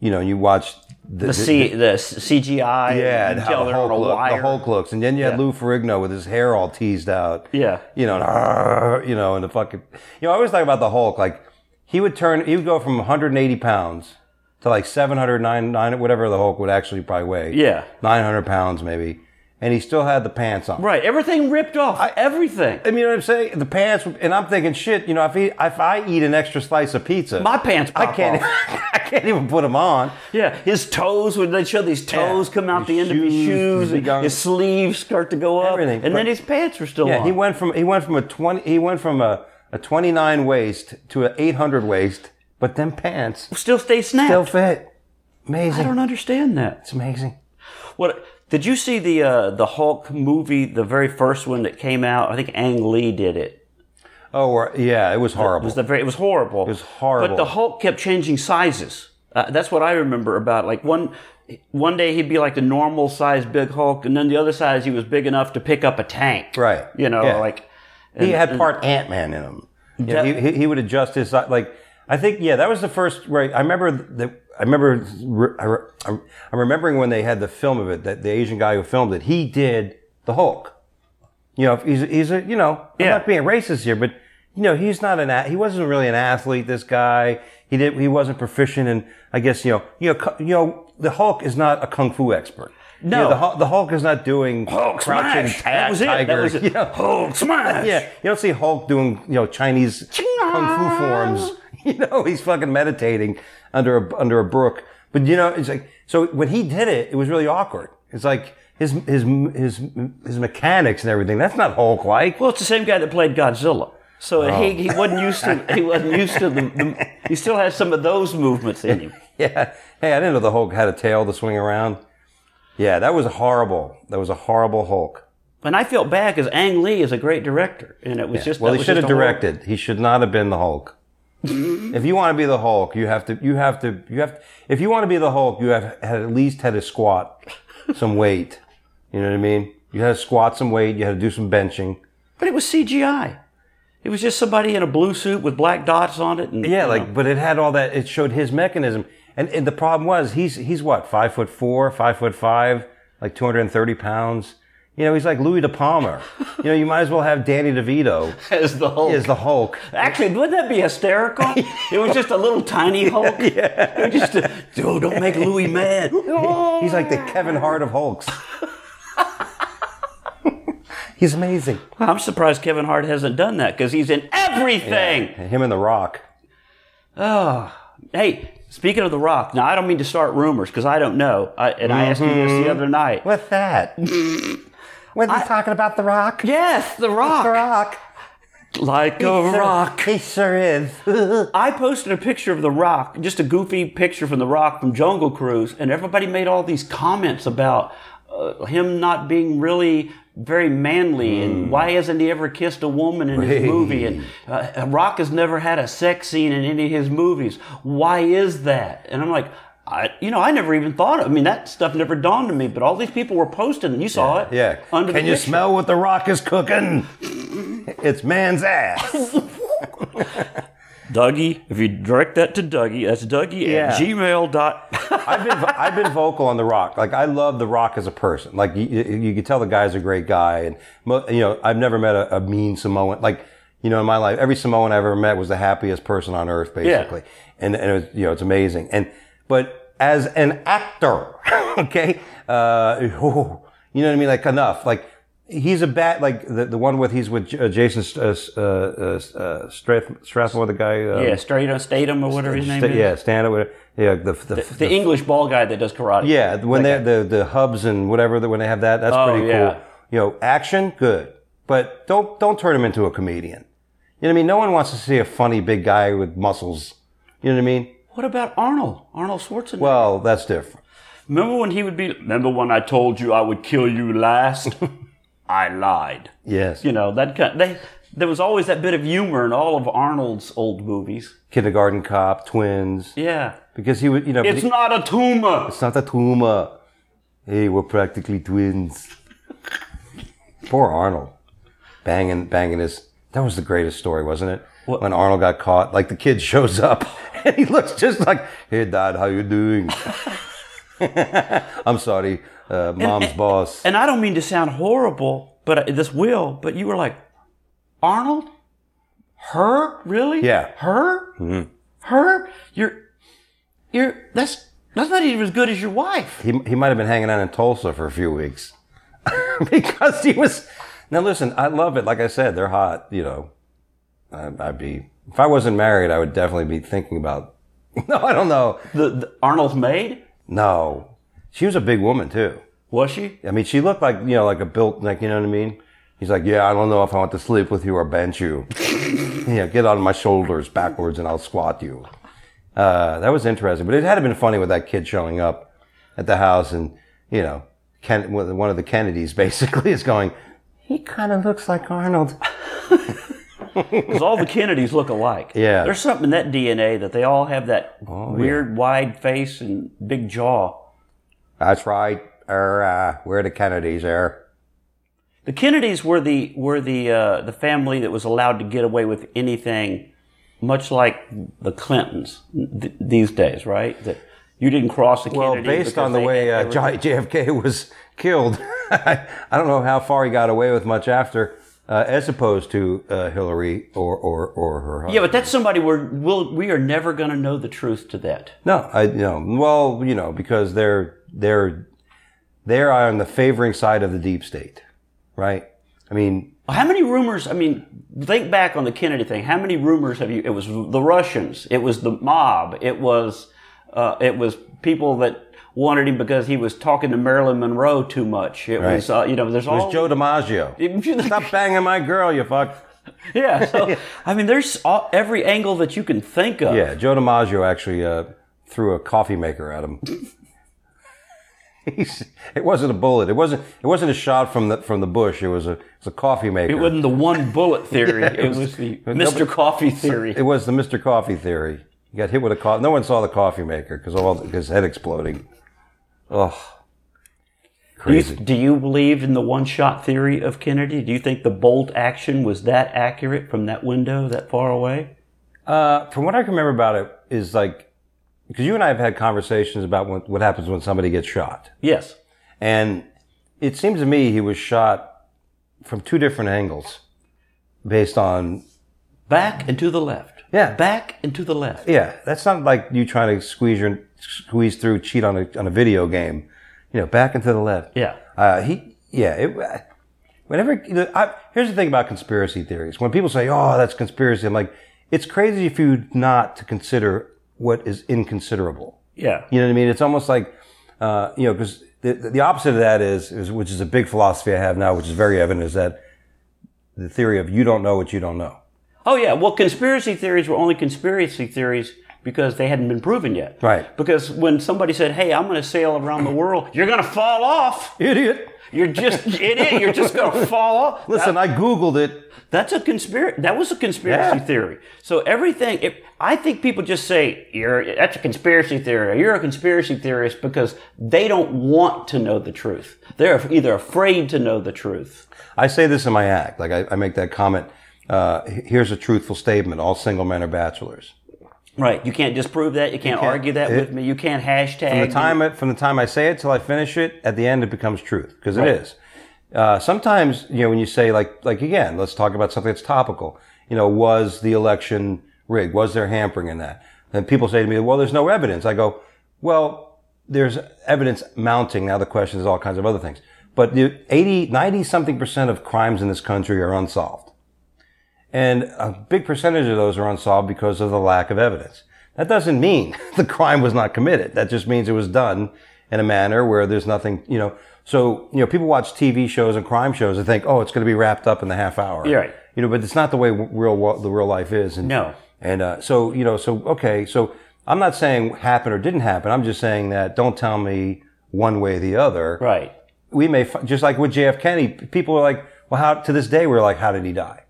you know, you watch the, the, the, C, the, the C G I. Yeah, and how the, Hulk on a look, wire. the Hulk looks. And then you had yeah. Lou Ferrigno with his hair all teased out. Yeah. You know, and, you know, and the fucking, you know, I always talk about the Hulk, like, He would turn, he would go from one hundred eighty pounds to like seven hundred, nine hundred, whatever the Hulk would actually probably weigh. Yeah. nine hundred pounds maybe. And he still had the pants on. Right. Everything ripped off. I, everything. I mean, you know what I'm saying? The pants, and I'm thinking, shit, you know, if, he, if I eat an extra slice of pizza. My pants pop I can't, off. I can't even put them on. Yeah. His toes, would they show these toes yeah. come out his the end shoes, of his shoes. And young, his sleeves start to go up. Everything. And but, then his pants were still yeah, on. Yeah, he went from, he went from a 20, he went from a, A twenty-nine waist to an eight hundred waist, but them pants... Still stay snapped. Still fit. Amazing. I don't understand that. It's amazing. What did you see the uh, the Hulk movie, the very first one that came out? I think Ang Lee did it. Oh, yeah. It was horrible. It was, the very, it was horrible. It was horrible. But the Hulk kept changing sizes. Uh, that's what I remember about. Like one... One day he'd be like the normal size big Hulk, and then the other size he was big enough to pick up a tank. Right. You know, yeah. like... And, he had part Ant-Man in him. Yeah, you know, he, he would adjust his like. I think yeah, that was the first. Right, I remember that. I remember. I'm remembering when they had the film of it. That the Asian guy who filmed it, he did the Hulk. You know, he's he's a you know. I'm yeah. not being racist here, but you know, he's not an he wasn't really an athlete. This guy, he did he wasn't proficient, and I guess you know you know you know the Hulk is not a kung fu expert. No, yeah, the, Hulk, the Hulk is not doing Hulk smash. That was it. Tiger. That was it. You know, Hulk smash. Yeah, you don't see Hulk doing you know Chinese China. kung fu forms. You know, he's fucking meditating under a under a brook. But you know, it's like so when he did it, it was really awkward. It's like his his his his mechanics and everything. That's not Hulk like. Well, it's the same guy that played Godzilla. So oh. he he wasn't used to he wasn't used to the, the he still has some of those movements in him. Yeah. Hey, I didn't know the Hulk had a tail to swing around. Yeah, that was horrible. That was a horrible Hulk. And I felt bad because Ang Lee is a great director, and it was yeah. just well, he should have directed. Hulk. He should not have been the Hulk. If you want to be the Hulk, you have to. You have to. You have. To, if you want to be the Hulk, you have had at least had to squat some weight. You know what I mean? You had to squat some weight. You had to do some benching. But it was C G I. It was just somebody in a blue suit with black dots on it. And, yeah, like, know. But it had all that. It showed his mechanism, and, and the problem was he's he's what five foot four, five foot five, like two hundred and thirty pounds. You know, he's like Louis De Palma. You know, you might as well have Danny DeVito as the Hulk. As the Hulk. Actually, wouldn't that be hysterical? It was just a little tiny Hulk. Yeah. It was just, a, dude, don't make Louis mad. He's like the Kevin Hart of Hulks. He's amazing. I'm surprised Kevin Hart hasn't done that because he's in everything. Yeah, him and The Rock. Oh, hey. Speaking of The Rock, now I don't mean to start rumors because I don't know, I, and mm-hmm. I asked you this the other night. What's that? When he's I, talking about The Rock? Yes, The Rock. The Rock. Like he a sure, rock. He sure is. I posted a picture of The Rock, just a goofy picture from The Rock from Jungle Cruise, and everybody made all these comments about uh, him not being really very manly, mm. and why hasn't he ever kissed a woman in hey. his movie? And uh, Rock has never had a sex scene in any of his movies. Why is that? And I'm like... I, you know, I never even thought of it. I mean, that stuff never dawned on me, but all these people were posting, and you saw yeah, it. Yeah. Under Can the you picture. Smell what The Rock is cooking? It's man's ass. Dougie, if you direct that to Dougie, that's Dougie yeah. at gmail dot. I've been I've been vocal on The Rock. Like, I love The Rock as a person. Like, you, you can tell the guy's a great guy, and, you know, I've never met a, a mean Samoan. Like, you know, in my life, every Samoan I've ever met was the happiest person on earth, basically. Yeah. And, and it was, you know, it's amazing. And... But as an actor, okay, uh, you know what I mean? Like, enough. Like, he's a bat, like the, the one with, he's with J- Jason uh, uh, uh, Strath- Strathmore, the guy. Um, yeah, Stratham, Statham or whatever his name St- is. Yeah, Statham. Yeah, the the, the, the, the English ball guy that does karate. Yeah, when like they the the hubs and whatever, when they have that, that's oh, pretty yeah. cool. You know, action, good. But don't, don't turn him into a comedian. You know what I mean? No one wants to see a funny big guy with muscles. You know what I mean? What about Arnold? Arnold Schwarzenegger? Well, that's different. Remember when he would be, remember when I told you I would kill you last? I lied. Yes. You know, that kind of, they, there was always that bit of humor in all of Arnold's old movies. Kindergarten Cop, Twins. Yeah. Because he would, you know. It's he, not a tumor. It's not a tumor. Hey, we're practically twins. Poor Arnold. Banging, banging his, that was the greatest story, wasn't it? What? When Arnold got caught, like the kid shows up. And he looks just like, hey, Dad, how you doing? I'm sorry, uh, Mom's and, boss. And I don't mean to sound horrible, but uh, this will, but you were like, Arnold? Her? Really? Yeah. Her? Mm-hmm. Her? You're, you're, that's, that's not even as good as your wife. He, he might have been hanging out in Tulsa for a few weeks. Because he was, now listen, I love it. Like I said, they're hot, you know. I, I'd be... If I wasn't married, I would definitely be thinking about... No, I don't know. The, the Arnold's maid? No. She was a big woman, too. Was she? I mean, she looked like, you know, like a built... Like, you know what I mean? He's like, yeah, I don't know if I want to sleep with you or bench you. Yeah, get on my shoulders backwards and I'll squat you. Uh, that was interesting. But it had been funny with that kid showing up at the house and, you know, Ken, one of the Kennedys basically is going, he kind of looks like Arnold. Because all the Kennedys look alike. Yeah. There's something in that D N A that they all have that oh, weird, yeah. wide face and big jaw. That's right. Or, uh, we're the Kennedys there. The Kennedys were the were the uh, the family that was allowed to get away with anything, much like the Clintons th- these days, right? That you didn't cross the Kennedy. Well, based on the way uh, J F K was killed, I don't know how far he got away with much after. Uh, as opposed to uh, Hillary or, or, or her husband. Yeah, but that's somebody we're, we'll, we are never going to know the truth to that. No, I you know. Well, you know, because they're they're they're on the favoring side of the deep state, right? I mean, how many rumors? I mean, think back on the Kennedy thing. How many rumors have you? It was the Russians. It was the mob. It was uh, it was people that. Wanted him because he was talking to Marilyn Monroe too much. It right. was, uh, you know, there's it all... It was Joe DiMaggio. Stop banging my girl, you fuck. Yeah, so, yeah. I mean, there's all, every angle that you can think of. Yeah, Joe DiMaggio actually uh, threw a coffee maker at him. He's, it wasn't a bullet. It wasn't. It wasn't a shot from the from the bush. It was a. It was a coffee maker. It wasn't the one bullet theory. yeah, it, it was, was the Mister Nobody, Coffee theory. It was the Mister Coffee theory. You got hit with a coffee. No one saw the coffee maker because of all his head exploding. Oh. Crazy. Do you, do you believe in the one-shot theory of Kennedy? Do you think the bolt action was that accurate from that window that far away? Uh, from what I can remember about it is like, because you and I have had conversations about when, what happens when somebody gets shot. Yes. And it seems to me he was shot from two different angles based on... Back and to the left. Yeah. Back and to the left. Yeah. That's not like you trying to squeeze your, squeeze through, cheat on a, on a video game. You know, back and to the left. Yeah. Uh, he, yeah, it, whenever, you know, I, here's the thing about conspiracy theories. When people say, oh, that's conspiracy, I'm like, it's crazy for you not to consider what is inconsiderable. Yeah. You know what I mean? It's almost like, uh, you know, because the, the opposite of that is, is, which is a big philosophy I have now, which is very evident, is that the theory of you don't know what you don't know. Oh, yeah. Well, conspiracy theories were only conspiracy theories because they hadn't been proven yet. Right. Because when somebody said, hey, I'm going to sail around the world, you're going to fall off. Idiot. You're just idiot. You're just going to fall off. Listen, that, I Googled it. That's a conspiracy. That was a conspiracy yeah. theory. So everything, if, I think people just say, you're, that's a conspiracy theory. Or, you're a conspiracy theorist because they don't want to know the truth. They're either afraid to know the truth. I say this in my act. Like I, I make that comment. Uh, here's a truthful statement. All single men are bachelors. Right. You can't disprove that. You can't, you can't argue that it, with me. You can't hashtag. From the time it, from the time I say it till I finish it, at the end it becomes truth because it right. is. Uh, sometimes, you know, when you say like, like again, let's talk about something that's topical. You know, was the election rigged? Was there hampering in that? And people say to me, well, there's no evidence. I go, well, there's evidence mounting. Now the question is all kinds of other things. But the eighty, ninety something percent of crimes in this country are unsolved. And a big percentage of those are unsolved because of the lack of evidence. That doesn't mean the crime was not committed. That just means it was done in a manner where there's nothing, you know. So, you know, people watch T V shows and crime shows and think, oh, it's going to be wrapped up in the half hour. Yeah. Right. You know, but it's not the way real the real life is. And, no. And uh, so, you know, so, okay, so I'm not saying happened or didn't happen. I'm just saying that don't tell me one way or the other. Right. We may, just like with J F Kennedy, people are like, well, how, to this day, we're like, how did he die?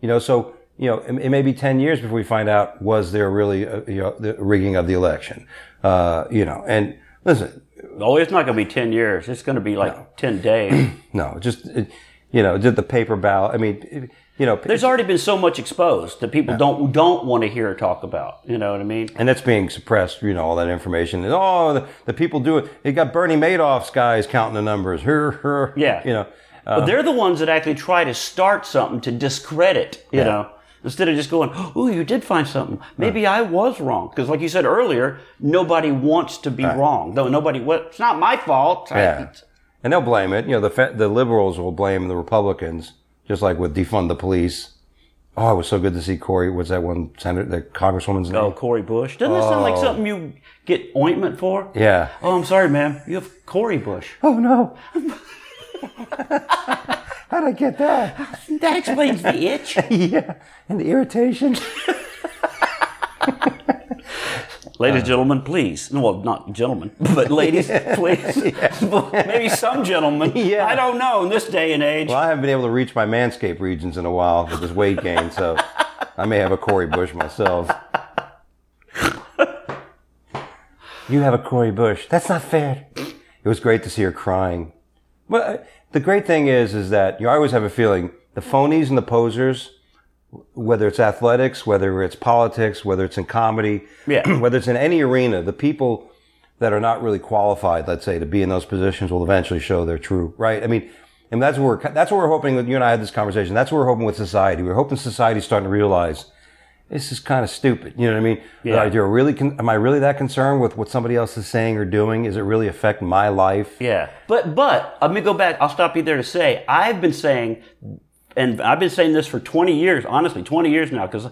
You know, so, you know, it, it may be ten years before we find out, was there really, a, you know, the rigging of the election? Uh, you know, and listen. Oh, it's not going to be ten years. It's going to be like no. ten days. no, just, it, you know, did the paper ballot. I mean, it, you know. There's already been so much exposed that people yeah. don't, don't want to hear or talk about. You know what I mean? And that's being suppressed, you know, all that information. And, oh, the, the people do it. You got Bernie Madoff's guys counting the numbers. Her, her. Yeah. You know. Uh, but they're the ones that actually try to start something to discredit, you yeah. know, instead of just going, oh, you did find something. Maybe right. I was wrong. Because like you said earlier, nobody wants to be right. wrong. Though nobody, well, it's not my fault. Yeah. I, and they'll blame it. You know, the the liberals will blame the Republicans, just like with defund the police. Oh, it was so good to see Cory. What's that one senator, the congresswoman's name? Oh, Cory Bush. Doesn't oh. that sound like something you get ointment for? Yeah. Oh, I'm sorry, ma'am. You have Cory Bush. Oh, no. How'd I get that? That explains the itch. yeah, and the irritation. Ladies and uh, gentlemen, please. Well, not gentlemen, but ladies, yeah, please. Yeah. Maybe some gentlemen. Yeah. I don't know in this day and age. Well, I haven't been able to reach my Manscaped regions in a while with this weight gain, so I may have a Cory Bush myself. You have a Cory Bush. That's not fair. It was great to see her crying. Well, the great thing is, is that you always have a feeling the phonies and the posers, whether it's athletics, whether it's politics, whether it's in comedy, yeah. whether it's in any arena, the people that are not really qualified, let's say, to be in those positions will eventually show their true, right? I mean, and that's what we're, that's what we're hoping that you and I had this conversation. That's what we're hoping with society. We're hoping society's starting to realize this is kind of stupid. You know what I mean? Yeah. Uh, you're really con- am I really that concerned with what somebody else is saying or doing? Is it really affecting my life? Yeah. But, but, let me go back. I'll stop you there to say, I've been saying, and I've been saying this for twenty years, honestly, twenty years now, because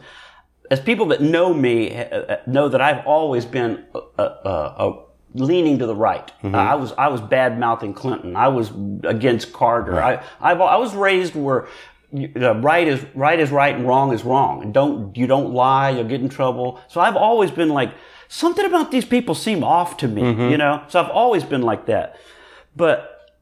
as people that know me uh, know that I've always been uh, uh, uh, leaning to the right. Mm-hmm. uh, I was, I was bad-mouthing Clinton. I was against Carter. Right. I, I've, I was raised where, the right is right is right and wrong is wrong, and don't you don't lie, you'll get in trouble. So I've always been like something about these people seem off to me, mm-hmm. you know? So I've always been like that. But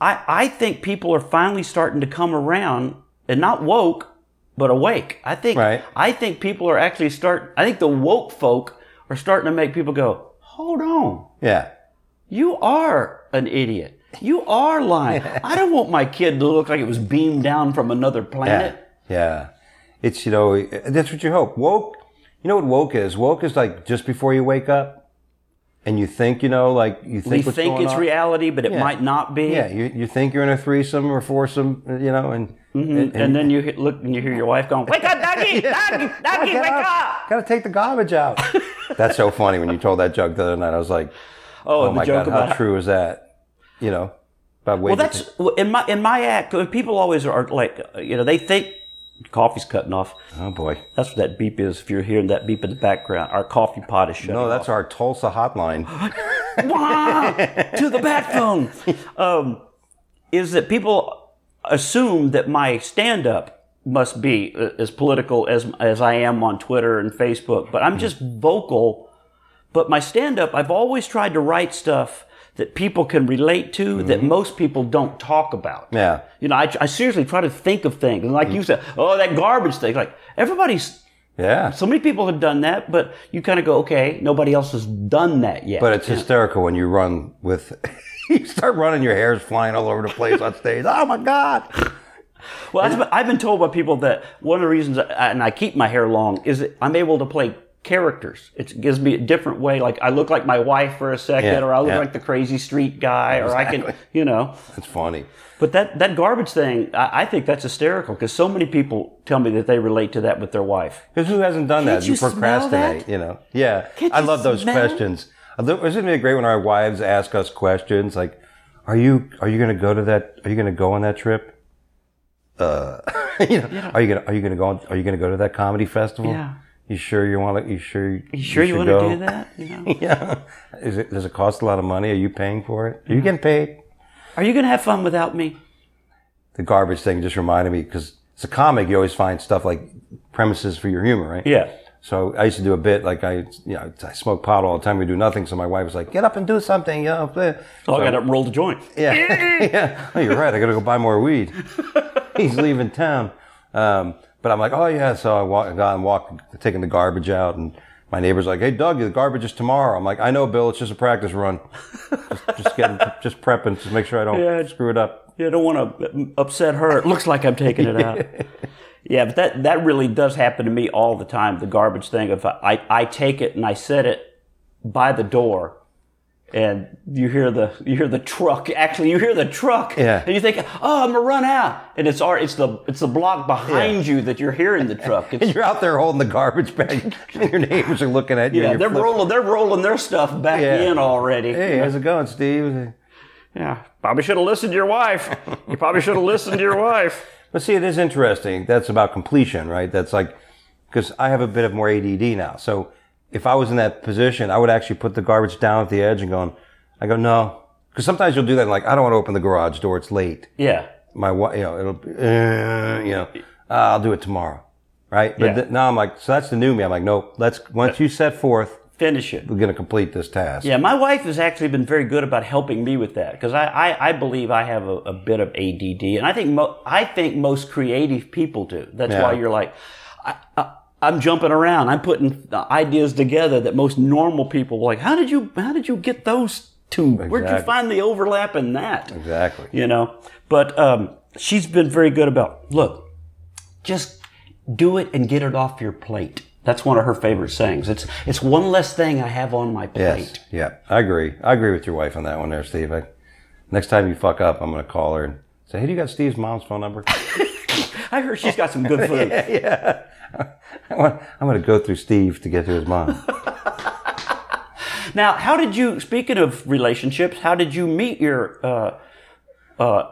I I think people are finally starting to come around, and not woke, but awake. I think right. I think people are actually start. I think the woke folk are starting to make people go, hold on. Yeah. You are an idiot. You are lying. Yeah. I don't want my kid to look like it was beamed down from another planet. Yeah. yeah. It's, you know, that's what you hope. Woke, you know what woke is? Woke is like just before you wake up and you think, you know, like you think we what's think going it's on. reality, but it yeah. might not be. Yeah. You, you think you're in a threesome or foursome, you know, and, mm-hmm. and, and, and then you hit, look and you hear your wife going, wake up, Dougie, yeah. Dougie, Dougie, wake up. up. Got to take the garbage out. That's so funny. When you told that joke the other night, I was like, oh, oh my joke God, about how true is that? You know, about waiting. Well, that's to... in my in my act. People always are like, you know, they think coffee's cutting off. Oh boy, that's what that beep is. If you're hearing that beep in the background, our coffee pot is shutting. No, that's off. Our Tulsa hotline. To the bat phone. Um, is that people assume that my stand-up must be as political as as I am on Twitter and Facebook, but I'm just vocal. But my stand-up, I've always tried to write stuff that people can relate to, mm-hmm. that most people don't talk about. Yeah. You know, I, I seriously try to think of things. And like mm-hmm. you said, oh, that garbage thing. Like, everybody's... Yeah. So many people have done that, but you kind of go, okay, nobody else has done that yet. But it's yeah. hysterical when you run with... you start running, your hair's flying all over the place on stage. Oh, my God! Well, and, I've been told by people that one of the reasons, I, and I keep my hair long, is that I'm able to play... characters. It gives me a different way. Like I look like my wife for a second, yeah, or I look yeah. like the crazy street guy, exactly. or I can, you know. That's funny. But that that garbage thing, I, I think that's hysterical because so many people tell me that they relate to that with their wife. Because who hasn't done Can't that? You, you procrastinate, that? you know. Yeah, Can't I love those smell? questions. Isn't it great when our wives ask us questions like, "Are you are you going to go to that? Are you going to go on that trip? Uh, you know, yeah. are you gonna are you gonna go on, are you going to go to that comedy festival? Yeah. You sure you want to? You sure you, you sure you, you want go? to do that? You know? yeah. Is it, does it cost a lot of money? Are you paying for it? Are mm-hmm. you getting paid? Are you going to have fun without me? The garbage thing just reminded me because as a comic, you always find stuff like premises for your humor, right? Yeah. So I used to do a bit like I, you know, I smoke pot all the time. We do nothing. So my wife was like, "Get up and do something." You know, so, so I got up and rolled a joint. Yeah. yeah. Oh, you're right. I got to go buy more weed. He's leaving town. Um, But I'm like, oh yeah, so I walk, I got and walk, taking the garbage out, and my neighbor's like, hey Doug, the garbage is tomorrow. I'm like, I know, Bill, it's just a practice run, just, just getting, just prepping, just make sure I don't yeah, screw it up. Yeah, I don't want to upset her. It looks like I'm taking it out. yeah, but that that really does happen to me all the time. The garbage thing, if I I, I take it and I set it by the door. And you hear the you hear the truck. Actually, you hear the truck, yeah. and you think, "Oh, I'm gonna run out." And it's our it's the it's the block behind yeah. you that you're hearing the truck. It's, and you're out there holding the garbage bag, and your neighbors are looking at you. Yeah, they're flipping. rolling they're rolling their stuff back yeah. in already. Hey, how's it going, Steve? Yeah, probably should have listened to your wife. You probably should have listened to your wife. But see, it is interesting. That's about completion, right? That's like because I have a bit of more A D D now, so. If I was in that position, I would actually put the garbage down at the edge and going, I go, no. Because sometimes you'll do that, like, I don't want to open the garage door, it's late. Yeah. My wife, you know, it'll, uh, you know, uh, I'll do it tomorrow. Right? But yeah. th- now I'm like, so that's the new me. I'm like, nope, let's, once you set forth, finish it. We're going to complete this task. Yeah, my wife has actually been very good about helping me with that because I, I, I believe I have a, a bit of A D D. And I think, mo- I think most creative people do. That's yeah. why you're like, I, I I'm jumping around. I'm putting ideas together that most normal people were like, how did you, how did you get those two? Exactly. Where'd you find the overlap in that? Exactly. You know, but, um, she's been very good about, look, just do it and get it off your plate. That's one of her favorite sayings. It's, it's one less thing I have on my plate. Yes. Yeah. I agree. I agree with your wife on that one there, Steve. I, next time you fuck up, I'm going to call her and say, hey, do you got Steve's mom's phone number? I heard she's got some good food. yeah. yeah. I'm going to go through Steve to get to his mom. Now, how did you, speaking of relationships, how did you meet your uh, uh,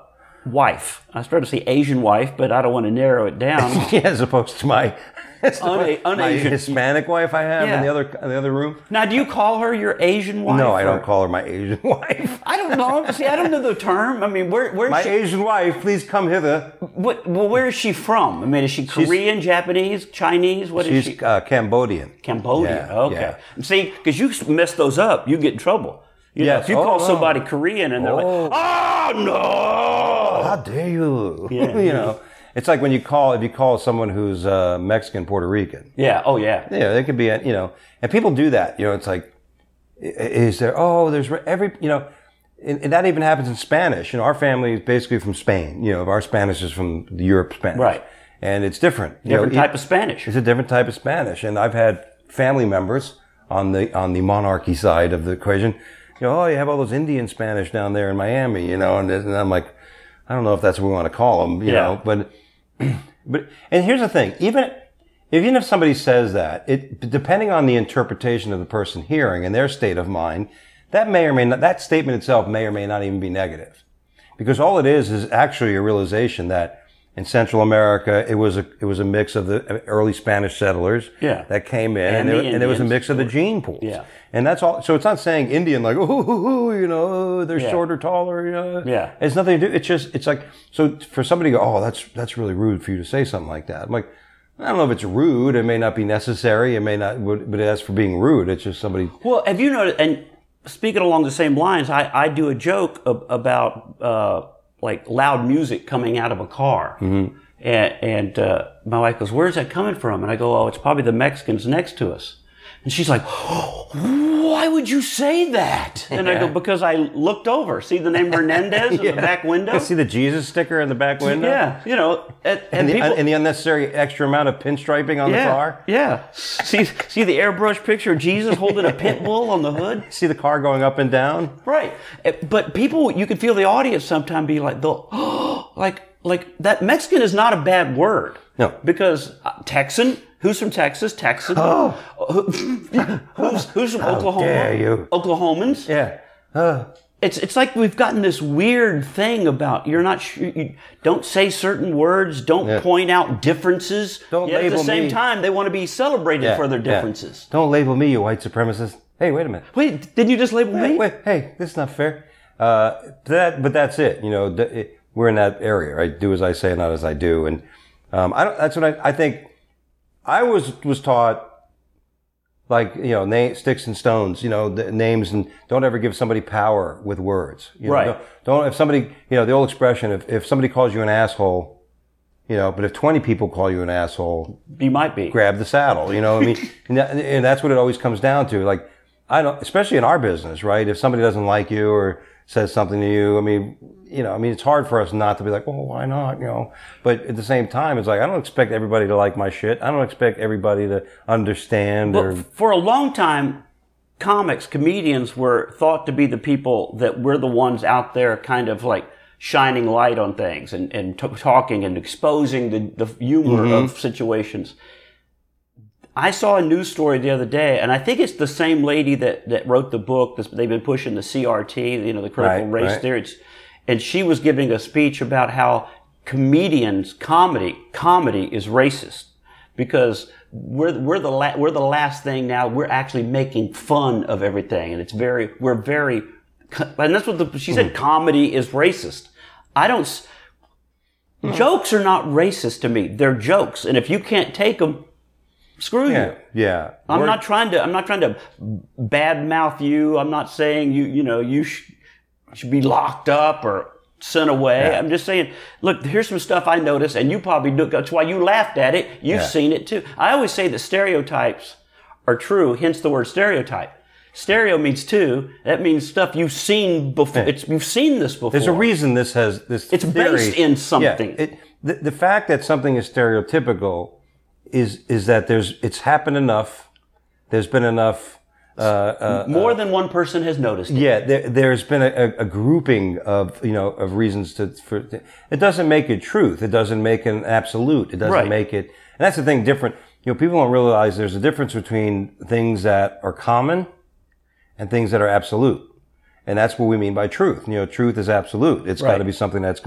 wife? I was trying to say Asian wife, but I don't want to narrow it down. yeah, as opposed to my That's the un- un- my Asian. Hispanic wife I have yeah. in the other in the other room. Now, do you call her your Asian wife? No, I or? don't call her my Asian wife. I don't know. See, I don't know the term. I mean, where where's my she? Asian wife? Please come hither. What? Well, where is she from? I mean, is she Korean, she's, Japanese, Chinese? What is she's, she? She's uh, Cambodian. Cambodia. Yeah, okay. Yeah. See, because you mess those up, you get in trouble. You yes. know, if you oh, call somebody oh. Korean and they're oh. like, "Oh no, how dare you?" Yeah. You know. It's like when you call, if you call someone who's uh, Mexican, Puerto Rican. Yeah. Oh, yeah. Yeah. They could be, you know, and people do that. You know, it's like, is there, oh, there's every, you know, and, and that even happens in Spanish. You know, our family is basically from Spain. You know, our Spanish is from Europe Spanish. Right. And it's different. Different you know, type it, of Spanish. It's a different type of Spanish. And I've had family members on the, on the monarchy side of the equation. You know, oh, you have all those Indian Spanish down there in Miami, you know, and, and I'm like, I don't know if that's what we want to call them, you yeah. know, but, but, and here's the thing, even, even if somebody says that, it, depending on the interpretation of the person hearing and their state of mind, that may or may not, that statement itself may or may not even be negative. Because all it is, is actually a realization that in Central America, it was a, it was a mix of the early Spanish settlers yeah. that came in, and, and, the there, and there was a mix of the gene pools. Yeah. And that's all, so it's not saying Indian, like, oh, you know, they're yeah. shorter, taller, you know. Yeah. It's nothing to do, it's just, it's like, so for somebody to go, oh, that's, that's really rude for you to say something like that. I'm like, I don't know if it's rude, it may not be necessary, it may not, but as for being rude, it's just somebody. Well, have you noticed, and speaking along the same lines, I, I do a joke ab- about, uh, like loud music coming out of a car. Mm-hmm. And, and uh, my wife goes, where's that coming from? And I go, oh, it's probably the Mexicans next to us. And she's like, oh, why would you say that? And yeah. I go, because I looked over. See the name Hernandez yeah. in the back window? I see the Jesus sticker in the back window? Yeah, you know. And, and, and, the, people, and the unnecessary extra amount of pinstriping on yeah, the car? Yeah. see see the airbrush picture of Jesus holding a pit bull on the hood? See the car going up and down? Right. But people, you can feel the audience sometimes be like, they'll, oh, like, like that Mexican is not a bad word. No. Because Texan... Who's from Texas? Texas. Oh. who's, who's from Oklahoma? How dare you. Oklahomans. Yeah. Uh. It's it's like we've gotten this weird thing about you're not sure, you don't say certain words, don't yeah. point out differences. Don't yet label me. At the same me. time, they want to be celebrated yeah. for their differences. Yeah. Don't label me, you white supremacist. Hey, wait a minute. Wait, didn't you just label hey, me? Wait, hey, this is not fair. Uh, that, but that's it. You know, th- it, we're in that area, right? Do as I say, not as I do, and um, I don't. That's what I, I think. I was, was taught, like, you know, na- sticks and stones, you know, the names, and don't ever give somebody power with words. You know, right. Don't, don't, if somebody, you know, the old expression, if, if somebody calls you an asshole, you know, but if twenty people call you an asshole, you might be. Grab the saddle, you know what I mean? and, that, and that's what it always comes down to. Like, I don't, especially in our business, right? If somebody doesn't like you or says something to you, I mean, you know, I mean, it's hard for us not to be like, well, why not, you know? But at the same time, it's like, I don't expect everybody to like my shit. I don't expect everybody to understand. Well, or... for a long time, comics, comedians were thought to be the people that we're the ones out there kind of like shining light on things and, and t- talking and exposing the, the humor mm-hmm. of situations. I saw a news story the other day, and I think it's the same lady that, that wrote the book. This, they've been pushing the C R T, you know, the critical right, race right. theory. It's, and she was giving a speech about how comedians, comedy, comedy is racist because we're we're the la- we're the last thing now. We're actually making fun of everything, and it's very we're very, and that's what the, she said. Mm. Comedy is racist. I don't. Mm. Jokes are not racist to me. They're jokes, and if you can't take them. Screw yeah, you. Yeah. I'm We're, not trying to, I'm not trying to badmouth you. I'm not saying you, you know, you sh- should be locked up or sent away. Yeah. I'm just saying, look, here's some stuff I noticed and you probably do. That's why you laughed at it. You've yeah. seen it too. I always say that stereotypes are true, hence the word stereotype. Stereo means two. That means stuff you've seen before. Yeah. It's, you've seen this before. There's a reason this has, this It's theory. based in something. Yeah, it, the, the fact that something is stereotypical Is is that there's it's happened enough? There's been enough. Uh, uh, More uh, than one person has noticed. It. Yeah, there, there's been a, a grouping of you know of reasons to. For, it doesn't make it truth. It doesn't make it an absolute. It doesn't right. make it. And that's the thing. Different. You know, people don't realize there's a difference between things that are common and things that are absolute. And that's what we mean by truth. You know, truth is absolute. It's right. got to be something that's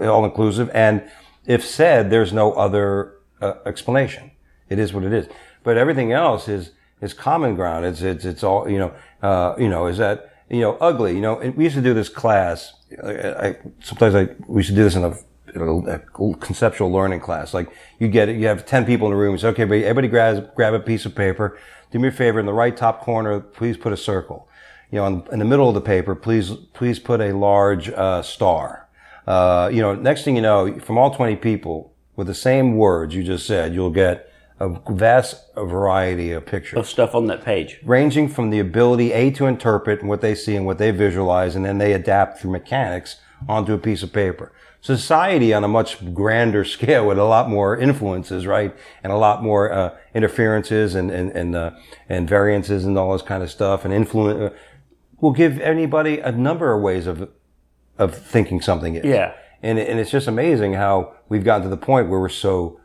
all inclusive. And if said, there's no other. Uh, explanation. it is what it is. But everything else is is common ground. It's it's it's all, you know, uh you know, is that, you know, ugly, you know. And we used to do this class. I, I sometimes I we used to do this in a, in a, a conceptual learning class. Like you get it, you have ten people in the room. You say, okay, everybody grab grab a piece of paper. Do me a favor. In the right top corner, please put a circle. You know, in, in the middle of the paper, please please put a large uh star. Uh, you know, next thing you know, from all twenty people with the same words you just said, you'll get a vast variety of pictures. Of stuff on that page. Ranging from the ability, A, to interpret what they see and what they visualize, and then they adapt through mechanics onto a piece of paper. Society on a much grander scale with a lot more influences, right? And a lot more uh, interferences and and and, uh, and variances and all this kind of stuff. And influence uh, will give anybody a number of ways of of thinking something is. Yeah. And, and it's just amazing how we've gotten to the point where we're so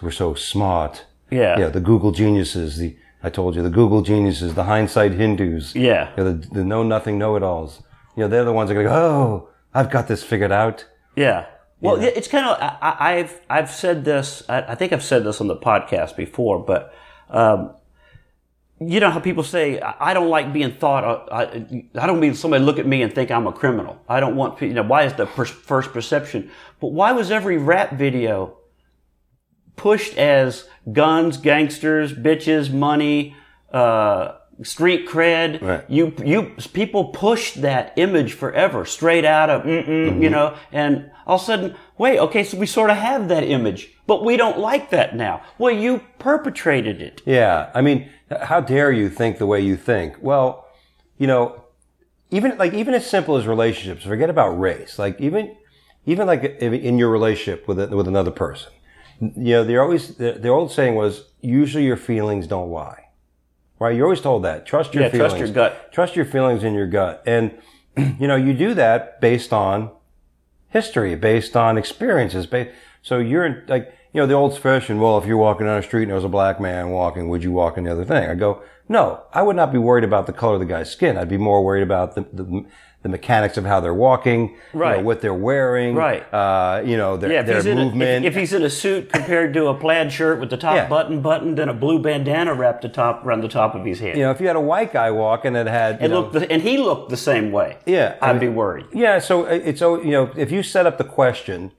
we're so smart. Yeah. Yeah. The Google geniuses. The I told you the Google geniuses. The hindsight Hindus. Yeah. You know, the, the know nothing know it alls. You know, they're the ones that are gonna go, oh, I've got this figured out. Yeah. Well, yeah. It's kind of I, I've I've said this. I, I think I've said this on the podcast before, but um, you know how people say I don't like being thought. I, I, I don't mean somebody look at me and think I'm a criminal. I don't want you know why is the per- first perception? But why was every rap video pushed as guns, gangsters, bitches, money, uh, street cred? Right. You, you, people pushed that image forever, straight out of, mm-mm, you know, and all of a sudden, wait, okay, so we sort of have that image, but we don't like that now. Well, you perpetrated it. Yeah. I mean, how dare you think the way you think? Well, you know, even, like, even as simple as relationships, forget about race. Like, even, even like in your relationship with, with another person. You know, they're always, the, the old saying was, usually your feelings don't lie. Right? You're always told that. Trust your yeah, feelings. Trust your gut. Trust your feelings in your gut. And, you know, you do that based on history, based on experiences. Based, so you're like, you know, the old expression, well, if you're walking down the street and there was a black man walking, would you walk in the other thing? I go, no, I would not be worried about the color of the guy's skin. I'd be more worried about the, the, the mechanics of how they're walking, right. You know, what they're wearing, right. uh, you know, their, yeah, their movement. A, if, if he's in a suit compared to a plaid shirt with the top yeah. button buttoned and a blue bandana wrapped the top around the top of his head. You know, if you had a white guy walking that had, you and, know, looked the, and he looked the same way, yeah, I'd I mean, be worried. Yeah, so it's, you know, if you set up the question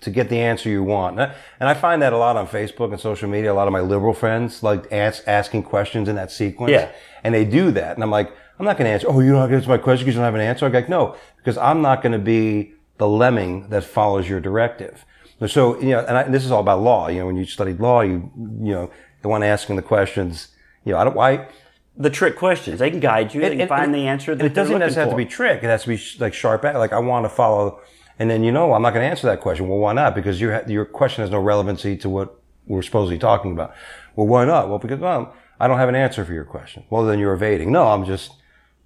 to get the answer you want, and I, and I find that a lot on Facebook and social media, a lot of my liberal friends like ask, asking questions in that sequence, yeah. and they do that, and I'm like, I'm not going to answer. Oh, you don't have to answer my question because you don't have an answer. I'm like, no, because I'm not going to be the lemming that follows your directive. So, you know, and I, this is all about law. You know, when you studied law, you, you know, the one asking the questions, you know, I don't, why? The trick questions. They can guide you. They can and, find and, the answer that and it doesn't even have for. to be trick. It has to be like sharp. Like, I want to follow. And then, you know, I'm not going to answer that question. Well, why not? Because your, your question has no relevancy to what we're supposedly talking about. Well, why not? Well, because, well, I don't have an answer for your question. Well, then you're evading. No, I'm just,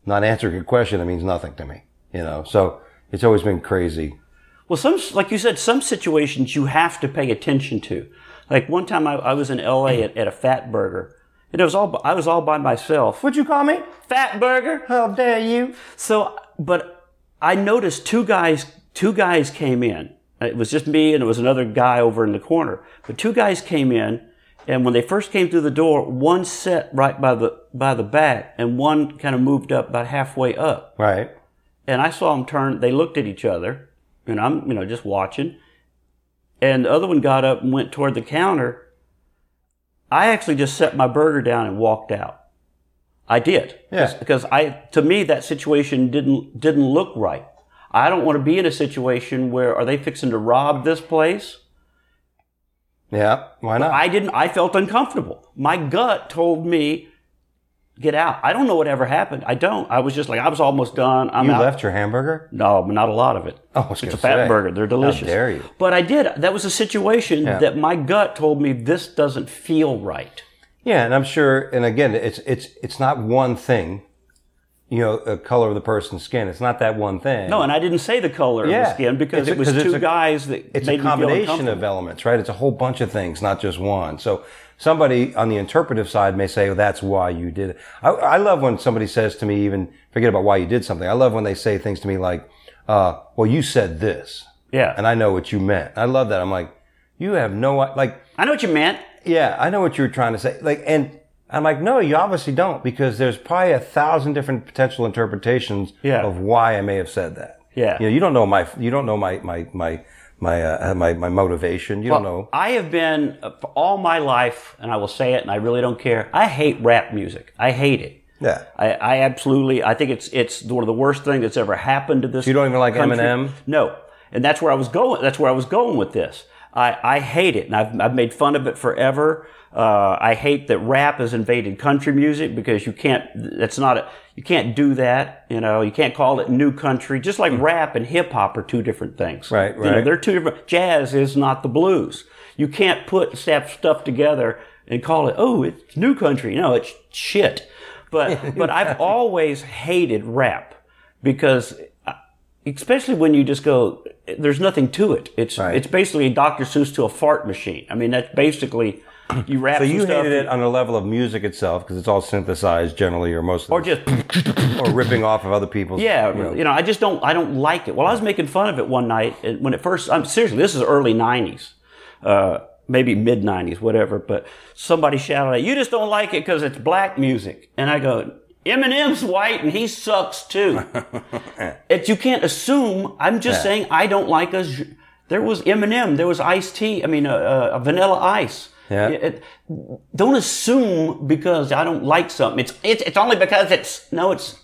not answering your question, it means nothing to me, you know. So it's always been crazy. Well, some, like you said, some situations you have to pay attention to. Like one time, I, I was in L A at, at a Fat Burger, and it was all I was all by myself. What'd you call me? Fat Burger? How dare you? So, but I noticed two guys. Two guys came in. It was just me, and it was another guy over in the corner. But two guys came in. And when they first came through the door, one sat right by the by the back, and one kind of moved up about halfway up. Right. And I saw them turn. They looked at each other, and I'm you know just watching. And the other one got up and went toward the counter. I actually just set my burger down and walked out. I did. Yeah. Because I to me that situation didn't didn't look right. I don't want to be in a situation where are they fixing to rob this place? Yeah, why not? But I didn't, I felt uncomfortable. My gut told me, get out. I don't know what ever happened. I don't. I was just like, I was almost done. I'm you out. left your hamburger? No, not a lot of it. Oh, I was It's a fat say. burger. They're delicious. How dare you? But I did. That was a situation yeah. that my gut told me this doesn't feel right. Yeah, and I'm sure, and again, it's, it's, it's not one thing. You know, the color of the person's skin. It's not that one thing. No, and I didn't say the color yeah. of the skin because a, it was two a, guys that it's made a combination of elements, right? It's a whole bunch of things, not just one. So somebody on the interpretive side may say, well, that's why you did it. I, I love when somebody says to me, even forget about why you did something. I love when they say things to me like, uh, well, you said this. Yeah. And I know what you meant. I love that. I'm like, you have no, like. I know what you meant. Yeah, I know what you were trying to say. Like, and I'm like, no, you obviously don't, because there's probably a thousand different potential interpretations yeah. of why I may have said that. Yeah. You know, you don't know my, you don't know my, my, my, my, uh, my, my motivation. You well, don't know. I have been, uh, for all my life, and I will say it, and I really don't care, I hate rap music. I hate it. Yeah. I, I absolutely, I think it's, it's one of the worst things that's ever happened to this country. You don't even like Eminem? No. And that's where I was going, that's where I was going with this. I, I hate it, and I've, I've made fun of it forever. Uh, I hate that rap has invaded country music, because you can't, that's not a, you can't do that, you know, you can't call it new country. Just like rap and hip hop are two different things. Right, right. You know, they're two different, jazz is not the blues. You can't put stuff together and call it, oh, it's new country. No, it's shit. But, but I've always hated rap, because especially when you just go, there's nothing to it. It's right. It's basically a Doctor Seuss to a fart machine. I mean, that's basically, you rap. So you stuff hated it on the level of music itself, because it's all synthesized generally, or mostly, or just or ripping off of other people's. Yeah, you know. you know, I just don't, I don't like it. Well, I was making fun of it one night when it first. I'm seriously, this is early nineties, uh, maybe mid nineties, whatever. But somebody shouted at, "You just don't like it because it's black music," and I go, Eminem's white and he sucks too. It, you can't assume. I'm just yeah. saying I don't like a. There was Eminem. There was Ice-T. I mean, a, a Vanilla Ice. Yeah. It, it, don't assume because I don't like something. It's it's it's only because it's no. It's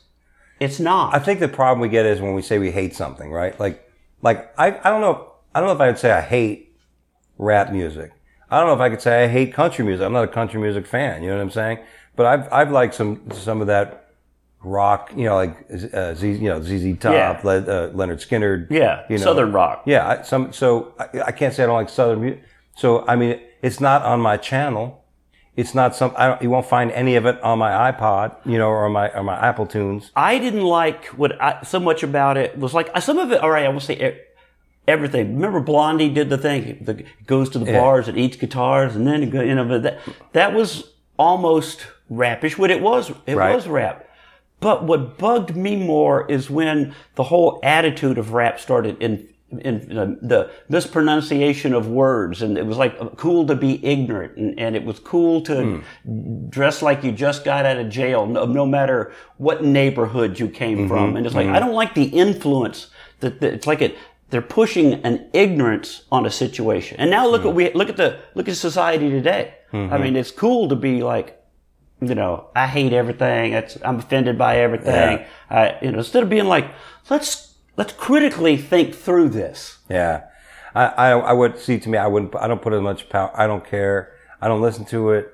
it's not. I think the problem we get is when we say we hate something, right? Like like I I don't know I don't know if I would say I hate rap music. I don't know if I could say I hate country music. I'm not a country music fan. You know what I'm saying? But I've, I've liked some, some of that rock, you know, like, uh, Z, you know, Z Z Top, yeah. Le, uh, Leonard Skinner. Yeah. You know, Southern rock. Yeah. I, some, so I, I can't say I don't like Southern music. So, I mean, it's not on my channel. It's not some, I don't, you won't find any of it on my iPod, you know, or on my, or my Apple Tunes. I didn't like what I, so much about it was like, some of it, all right, I will say it. Everything. Remember Blondie did the thing, the, goes to the yeah. bars and eats guitars, and then, you know, that, that was almost rapish, what it was, it right. was rap. But what bugged me more is when the whole attitude of rap started in, in the, the mispronunciation of words, and it was like cool to be ignorant, and, and it was cool to mm. dress like you just got out of jail, no, no matter what neighborhood you came mm-hmm. from. And it's like, mm-hmm. I don't like the influence that, that it's like it, they're pushing an ignorance on a situation. And now look mm. at we look at the look at society today. Mm-hmm. I mean, it's cool to be like, you know, I hate everything. That's, I'm offended by everything. Yeah. I, you know, instead of being like, let's let's critically think through this. Yeah, I I, I would see to me. I wouldn't. I don't put as much power. I don't care. I don't listen to it,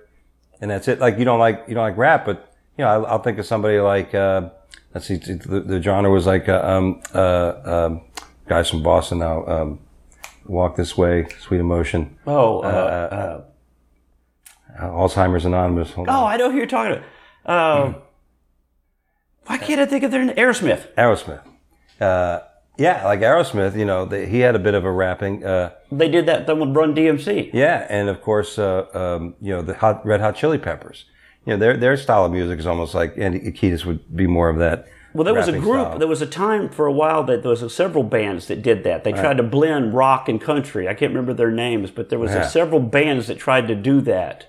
and that's it. Like you don't like you don't like rap, but you know, I, I'll think of somebody like uh, let's see. The, the genre was like uh, um uh um. guys from Boston now, um, Walk This Way, Sweet Emotion. Oh, uh, uh, uh, uh Alzheimer's Anonymous. Hold oh, on. I know who you're talking about. Um, mm. Why can't I think of their name? Aerosmith. Aerosmith. Uh, yeah, like Aerosmith, you know, they, he had a bit of a rapping. Uh, they did that thing with Run D M C. Yeah, and of course, uh, um, you know, the hot, Red Hot Chili Peppers. You know, their, their style of music is almost like, and Akitas would be more of that. Well, there was a group, style. There was a time for a while that there was a, several bands that did that. They right. tried to blend rock and country. I can't remember their names, but there was yeah. a, several bands that tried to do that.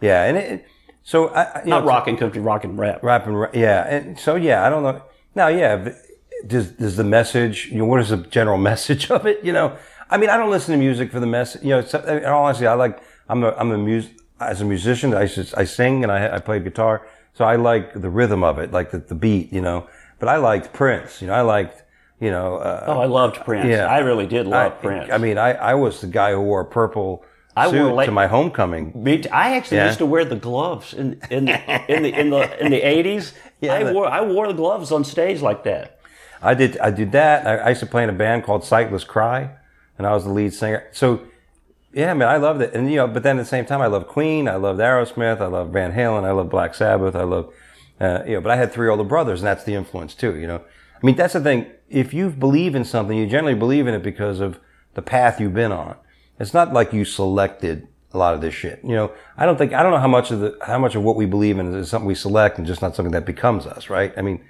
Yeah, and it, so I, you not know, rock and country, rock and rap, rap and yeah, and so yeah, I don't know. Now, yeah, does does the message? You know, what is the general message of it? You know, I mean, I don't listen to music for the message. You know, it's, in all honesty, I like I'm a I'm a mus as a musician. I I sing and I I play guitar. So I like the rhythm of it, like the, the beat, you know. But I liked Prince, you know. I liked, you know. Uh, oh, I loved Prince. Yeah, I really did love I, Prince. I mean, I, I was the guy who wore a purple I suit wore late, to my homecoming. Me too. I actually yeah. used to wear the gloves in in the in the in the in the eighties. Yeah, I wore I wore the gloves on stage like that. I did I did that. I, I used to play in a band called Sightless Cry, and I was the lead singer. So. Yeah, I mean, I loved it. And, you know, but then at the same time, I loved Queen, I loved Aerosmith, I loved Van Halen, I loved Black Sabbath, I loved, uh, you know, but I had three older brothers, and that's the influence too, you know. I mean, that's the thing. If you believe in something, you generally believe in it because of the path you've been on. It's not like you selected a lot of this shit. You know, I don't think, I don't know how much of the, how much of what we believe in is something we select and just not something that becomes us, right? I mean,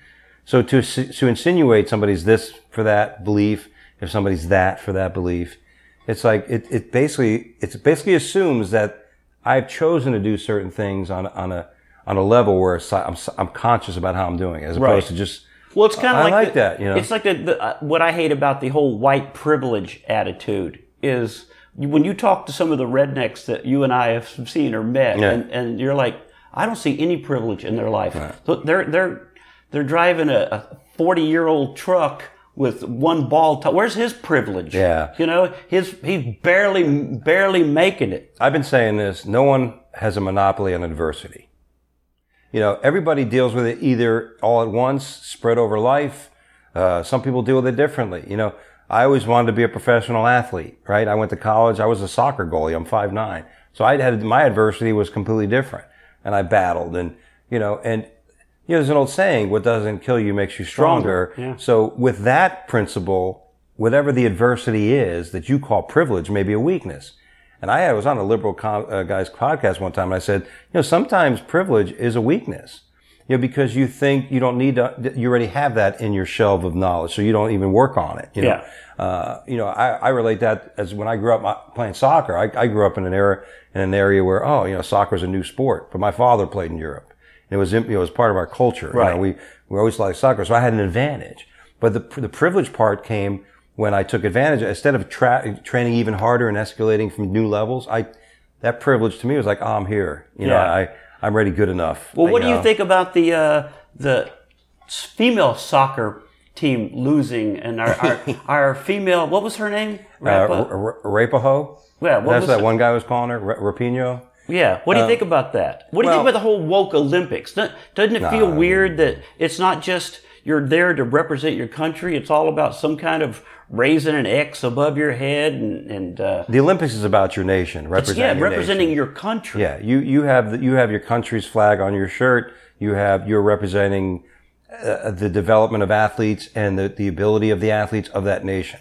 so to, to insinuate somebody's this for that belief, if somebody's that for that belief, it's like, it, it basically, it basically assumes that I've chosen to do certain things on on a on a level where I'm I'm conscious about how I'm doing it, as opposed right. to just. Well, it's kind of like, like the, that. You know, it's like the, the uh, what I hate about the whole white privilege attitude is when you talk to some of the rednecks that you and I have seen or met, yeah. and, and you're like, I don't see any privilege in their life. Right. So they're they're they're driving a forty year old truck with one ball. T- Where's his privilege? Yeah, you know, his he's barely barely making it. I've been saying this. No one has a monopoly on adversity. You know, everybody deals with it either all at once, spread over life. Uh, some people deal with it differently. You know, I always wanted to be a professional athlete, right? I went to college. I was a soccer goalie. I'm five nine. So I had, my adversity was completely different. And I battled and, you know, and, you know, there's an old saying, what doesn't kill you makes you stronger. stronger. Yeah. So with that principle, whatever the adversity is that you call privilege may be a weakness. And I was on a liberal com- uh, guy's podcast one time, and I said, you know, sometimes privilege is a weakness, you know, because you think you don't need to, you already have that in your shelf of knowledge, so you don't even work on it. You know? Yeah. Uh, you know, I, I relate that as when I grew up playing soccer, I, I grew up in an era, in an area where, oh, you know, soccer is a new sport, but my father played in Europe, and it was, you know, it was part of our culture. Right. You know, we, we always liked soccer, so I had an advantage. But the, the privilege part came when I took advantage, instead of tra- training even harder and escalating from new levels, I that privilege to me was like, oh, I'm here. You yeah. know, I, I'm already good enough. Well, I, what do you know. think about the uh, the female soccer team losing and our our, our female, what was her name? Rapa. Uh, R- R- Rapaho? Yeah, what That's was that the- one guy was calling her, R- Rapinoe. Yeah. What do you uh, think about that? What do you well, think about the whole woke Olympics? Doesn't it nah, feel weird that it's not just you're there to represent your country? It's all about some kind of raising an X above your head, and, and uh, the Olympics is about your nation, representing yeah, your representing nation. your country. Yeah, you you have the, you have your country's flag on your shirt. You have you're representing uh, the development of athletes and the, the ability of the athletes of that nation.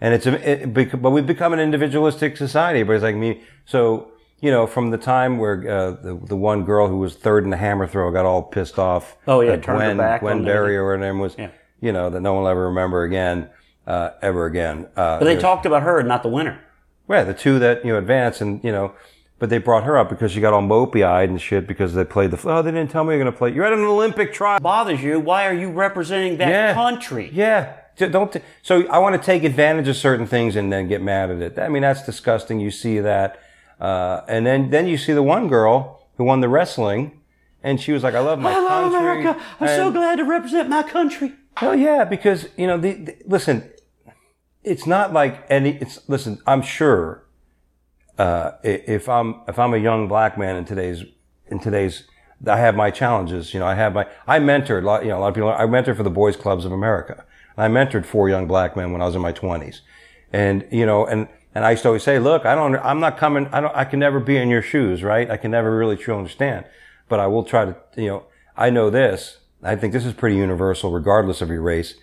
And it's it, it, but we've become an individualistic society. But it's like me. So you know, from the time where uh, the the one girl who was third in the hammer throw got all pissed off. Oh yeah, turned her back. Gwen Berry or her name was. Yeah. You know that no one will ever remember again. Uh, ever again. Uh, but they talked about her and not the winner. Yeah, the two that, you know, advanced and, you know, but they brought her up because she got all mopey-eyed and shit because they played the, oh, they didn't tell me you're going to play. You're at an Olympic trial. Bothers you. Why are you representing that yeah. country? Yeah. Don't, t- so I want to take advantage of certain things and then get mad at it. I mean, that's disgusting. You see that. Uh, and then, then you see the one girl who won the wrestling and she was like, I love my Hello, country. America. I'm and, so glad to represent my country. Hell yeah, because, you know, the, the listen, it's not like any, it's, listen, I'm sure, uh, if I'm, if I'm a young black man in today's, in today's, I have my challenges, you know, I have my, I mentored a lot, you know, a lot of people, I mentored for the Boys Clubs of America. I mentored four young black men when I was in my twenties. And, you know, and, and I used to always say, look, I don't, I'm not coming, I don't, I can never be in your shoes, right? I can never really truly understand, but I will try to, you know, I know this. I think this is pretty universal regardless of your race.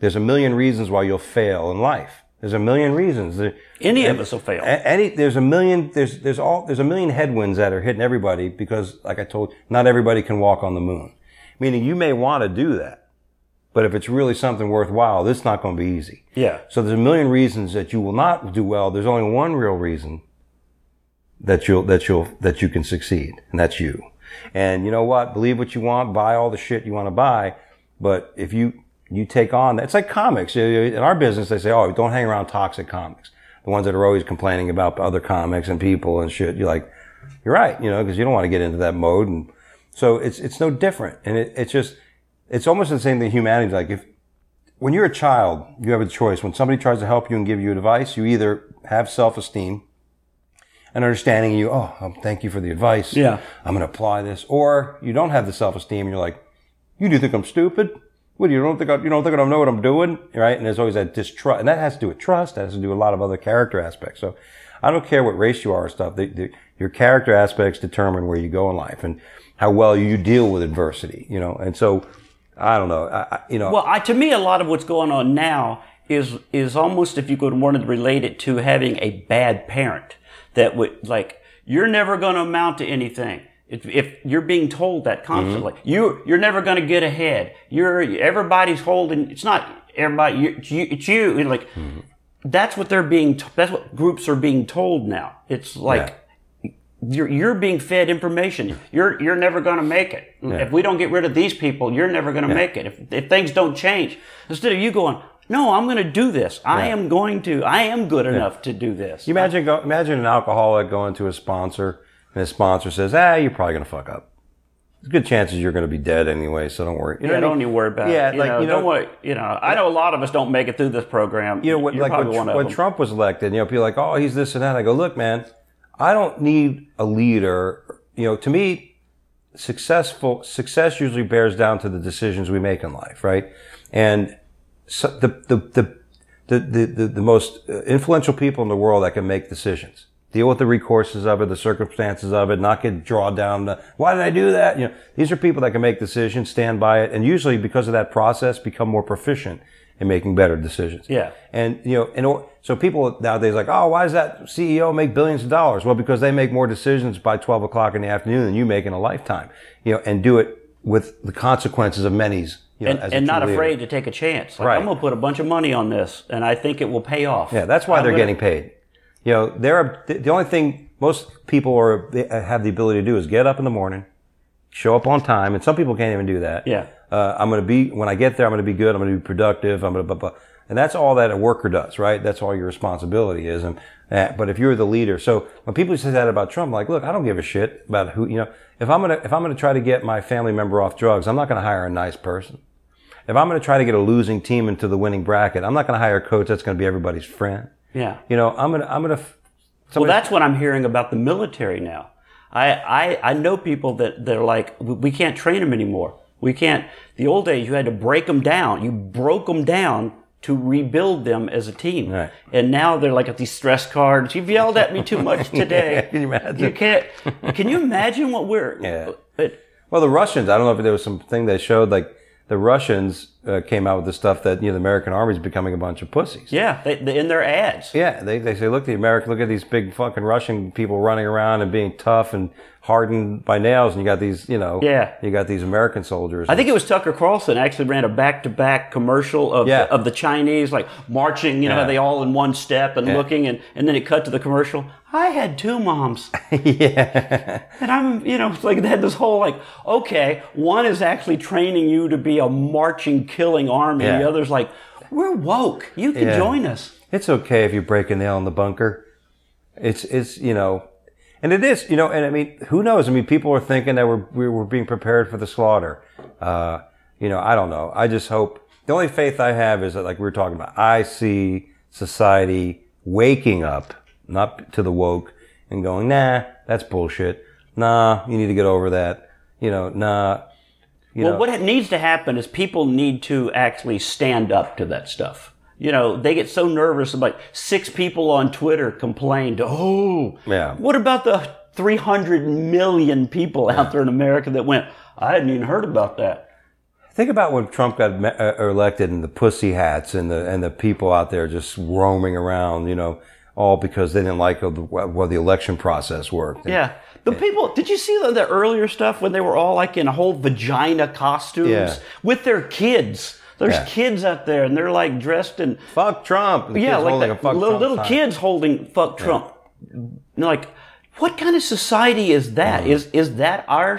There's a million reasons why you'll fail in life. There's a million reasons. There, any and, of us will fail. Any, there's a million, there's, there's all, there's a million headwinds that are hitting everybody because, like I told, not everybody can walk on the moon. Meaning you may want to do that, but if it's really something worthwhile, this is not going to be easy. Yeah. So there's a million reasons that you will not do well. There's only one real reason that you'll, that you'll, that you can succeed, and that's you. And you know what? Believe what you want, buy all the shit you want to buy, but if you, You take on that. It's like comics. In our business, they say, oh, don't hang around toxic comics. The ones that are always complaining about other comics and people and shit. You're like, you're right, you know, because you don't want to get into that mode. And so it's, it's no different. And it, it's just, it's almost the same thing humanity's like. If, when you're a child, you have a choice. When somebody tries to help you and give you advice, you either have self-esteem and understanding you, oh, thank you for the advice. Yeah. I'm going to apply this. Or you don't have the self-esteem and you're like, you do think I'm stupid? What, you don't think I, you don't think I don't know what I'm doing, right? And there's always that distrust, and that has to do with trust. That has to do with a lot of other character aspects. So, I don't care what race you are or stuff. The, the, your character aspects determine where you go in life and how well you deal with adversity, you know. And so, I don't know, I, you know. Well, I, to me, a lot of what's going on now is is almost, if you could want to relate it to having a bad parent that would like, you're never going to amount to anything. If, if you're being told that constantly, mm-hmm. you you're never going to get ahead. You're everybody's holding. It's not everybody. You, it's you. It's you. It's like mm-hmm. that's what they're being. That's what groups are being told now. It's like yeah. You're, you're being fed information. You're, you're never going to make it. Yeah. If we don't get rid of these people, you're never going to yeah. make it. If, if things don't change, instead of you going, no, I'm going to do this. Yeah. I am going to, I am good yeah. enough to do this. You imagine, go, imagine an alcoholic going to a sponsor and his sponsor says, ah, you're probably going to fuck up. There's good chances you're going to be dead anyway, so don't worry. You know yeah, don't you worry about yeah, it. Yeah, like, know, you know, don't worry, you know, I know a lot of us don't make it through this program. You know, what, like when, one when Trump was elected, you know, people are like, oh, he's this and that. I go, look, man, I don't need a leader. You know, to me, successful success usually bears down to the decisions we make in life, right? And so the, the the the the the most influential people in the world that can make decisions, deal with the recourses of it, the circumstances of it, not get drawn down to, why did I do that? You know, these are people that can make decisions, stand by it, and usually because of that process, become more proficient in making better decisions. Yeah. And, you know, and so people nowadays are like, oh, why does that C E O make billions of dollars? Well, because they make more decisions by twelve o'clock in the afternoon than you make in a lifetime, you know, and do it with the consequences of many's. You know, and as and not leader. Afraid to take a chance. Like, right. I'm going to put a bunch of money on this and I think it will pay off. Yeah. That's why I'm they're gonna... getting paid. You know, they're, the only thing most people are, have the ability to do is get up in the morning, show up on time. And some people can't even do that. Yeah. Uh, I'm going to be, when I get there, I'm going to be good. I'm going to be productive. I'm going to, blah, blah. And that's all that a worker does, right? That's all your responsibility is. And, uh, but if you're the leader, so when people say that about Trump, I'm like, look, I don't give a shit about who, you know, if I'm going to, if I'm going to try to get my family member off drugs, I'm not going to hire a nice person. If I'm going to try to get a losing team into the winning bracket, I'm not going to hire a coach that's going to be everybody's friend. Yeah. You know, I'm going to, I'm going to. Well, that's what I'm hearing about the military now. I, I, I know people that they're like, we can't train them anymore. We can't. The old days, you had to break them down. You broke them down to rebuild them as a team. Right. And now they're like at these stress cards. You've yelled at me too much today. Yeah, can you imagine? You can't. Can you imagine what we're? Yeah. It, well, the Russians. I don't know if there was something they showed. Like the Russians uh, came out with the stuff that you know the American army is becoming a bunch of pussies. Yeah. They, they, in their ads. Yeah. They they say, look, the American. Look at these big fucking Russian people running around and being tough and hardened by nails, and you got these, you know, yeah. you got these American soldiers. I think it was Tucker Carlson actually ran a back-to-back commercial of yeah. the, of the Chinese, like marching, you know, yeah. they all in one step and yeah. looking, and, and then it cut to the commercial. I had two moms. yeah. And I'm, you know, like they had this whole like, okay, one is actually training you to be a marching, killing army, yeah. and the other's like, we're woke. You can yeah. join us. It's okay if you break a nail in the bunker. It's it's you know. And it is, you know, and I mean, who knows? I mean, people are thinking that we're, we were being prepared for the slaughter. Uh, you know, I don't know. I just hope, the only faith I have is that, like we were talking about, I see society waking up, not to the woke, and going, nah, that's bullshit. Nah, you need to get over that. You know, nah. You well, know. What needs to happen is people need to actually stand up to that stuff. You know, they get so nervous about six people on Twitter complained, oh, yeah. what about the three hundred million people out yeah. there in America that went, I hadn't even heard about that. Think about when Trump got me- uh, elected and the pussy hats and the and the people out there just roaming around, you know, all because they didn't like how the, well, the election process worked. And, yeah. The people, did you see the, the earlier stuff when they were all like in whole vagina costumes yeah. with their kids? There's yeah. kids out there, and they're like dressed in fuck Trump. The yeah, like that, fuck little, Trump little kids holding fuck Trump. Yeah. Like, what kind of society is that? Mm-hmm. Is is that our?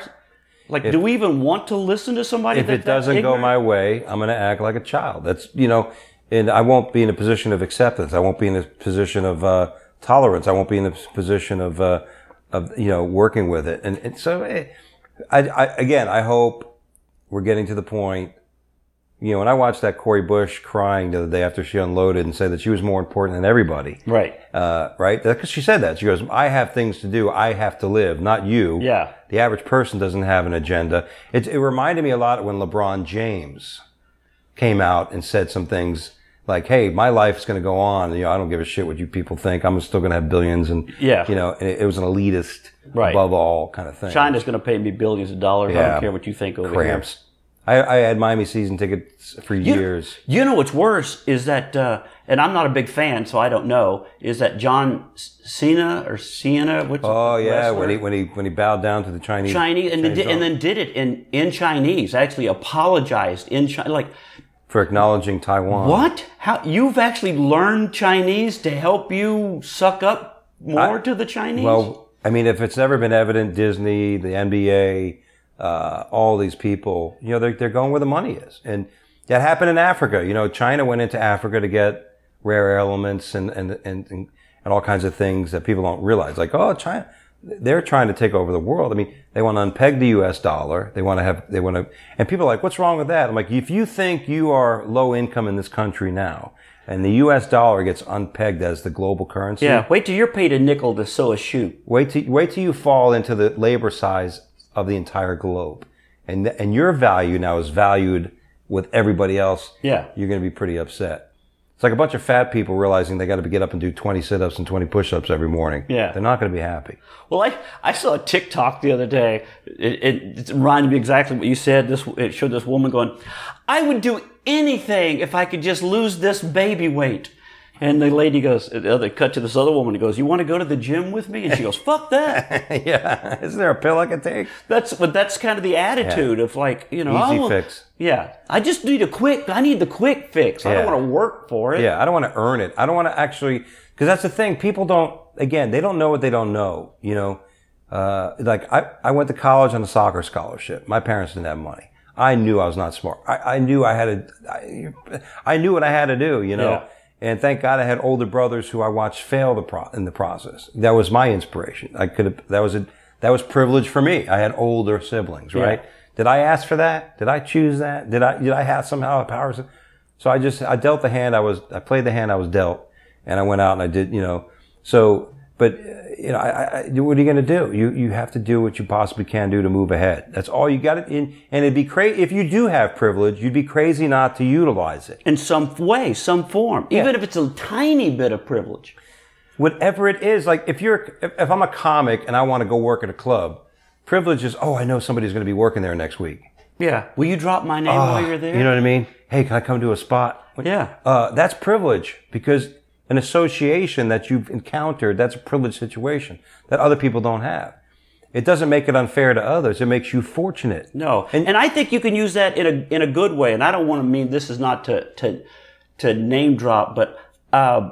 Like, if, do we even want to listen to somebody? If that, it doesn't that go my way, I'm going to act like a child. That's you know, and I won't be in a position of acceptance. I won't be in a position of uh, tolerance. I won't be in a position of uh, of you know working with it. And, and so, I, I again, I hope we're getting to the point. You know, when I watched that Cori Bush crying the other day after she unloaded and said that she was more important than everybody. Right. Uh, right? Because she said that. She goes, I have things to do. I have to live, not you. Yeah. The average person doesn't have an agenda. It, it reminded me a lot when LeBron James came out and said some things like, hey, my life's going to go on. You know, I don't give a shit what you people think. I'm still going to have billions. And, yeah. you know, it, it was an elitist right. above all kind of thing. China's going to pay me billions of dollars. Yeah. I don't care what you think over Cramps. Here. I, I had Miami season tickets for years. You, you know what's worse is that, uh, and I'm not a big fan, so I don't know, is that John Cena or Cena? What's oh, yeah, when he, when he, when he bowed down to the Chinese. Chinese, and, Chinese then, and then did it in, in Chinese, actually apologized in China, like. For acknowledging Taiwan. What? How, you've actually learned Chinese to help you suck up more I, to the Chinese? Well, I mean, if it's never been evident, Disney, the N B A, uh, all these people, you know, they're, they're going where the money is. And that happened in Africa. You know, China went into Africa to get rare elements and, and, and, and all kinds of things that people don't realize. Like, oh, China, they're trying to take over the world. I mean, they want to unpeg the U S dollar. They want to have, they want to, and people are like, what's wrong with that? I'm like, if you think you are low income in this country now, and the U S dollar gets unpegged as the global currency. Yeah, wait till you're paid a nickel to sew a shoe. Wait till wait till you fall into the labor size of the entire globe, and and your value now is valued with everybody else. Yeah, you're going to be pretty upset. It's like a bunch of fat people realizing they got to get up and do twenty sit-ups and twenty push-ups every morning. Yeah, they're not going to be happy. Well, I I saw a TikTok the other day. It, it, it reminded me exactly what you said. This it showed this woman going, "I would do anything if I could just lose this baby weight." And the lady goes, they cut to this other woman who goes, "You want to go to the gym with me?" And she goes, "Fuck that." Yeah. Isn't there a pill I can take? That's, but that's kind of the attitude yeah. of like, you know. Easy I fix. Yeah. I just need a quick, I need the quick fix. Yeah. I don't want to work for it. Yeah. I don't want to earn it. I don't want to actually, because that's the thing. People don't, again, they don't know what they don't know. You know, uh, like I, I went to college on a soccer scholarship. My parents didn't have money. I knew I was not smart. I, I knew I had to, I, I knew what I had to do, you know. Yeah. And thank God I had older brothers who I watched fail the pro, in the process. That was my inspiration. I could have, that was a, that was privilege for me. I had older siblings, right? Yeah. Did I ask for that? Did I choose that? Did I, did I have somehow a power? So I just, I dealt the hand I was, I played the hand I was dealt, and I went out and I did, you know, so, but, you know, I, I, what are you going to do? You, you have to do what you possibly can do to move ahead. That's all you got to, and it'd be crazy, if you do have privilege, you'd be crazy not to utilize it. In some way, some form. Yeah. Even if it's a tiny bit of privilege. Whatever it is, like if you're, if, if I'm a comic and I want to go work at a club, privilege is, oh, I know somebody's going to be working there next week. Yeah. Will you drop my name uh, while you're there? You know what I mean? Hey, can I come to a spot? Yeah. Uh, that's privilege, because an association that you've encountered, that's a privileged situation that other people don't have. It doesn't make it unfair to others. It makes you fortunate. No. And, and I think you can use that in a, in a good way. And I don't want to mean this is not to, to, to name drop, but, uh,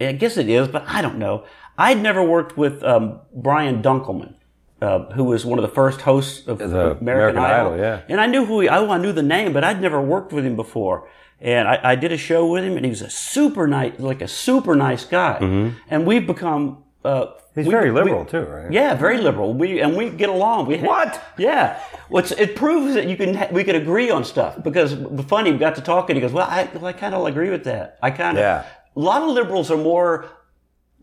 I guess it is, but I don't know. I'd never worked with, um, Brian Dunkelman, uh, who was one of the first hosts of American, American Idol. Idol. Yeah. And I knew who he, I, I knew the name, but I'd never worked with him before. And I, I did a show with him, and he was a super nice, like a super nice guy. Mm-hmm. And we've become. Uh, He's we, very liberal we, too, right? Yeah, very liberal. We and we get along. We what? Yeah, which it proves that you can we can agree on stuff, because funny, we got to talk and he goes, "Well, I, well, I kind of agree with that. I kind of." Yeah. A lot of liberals are more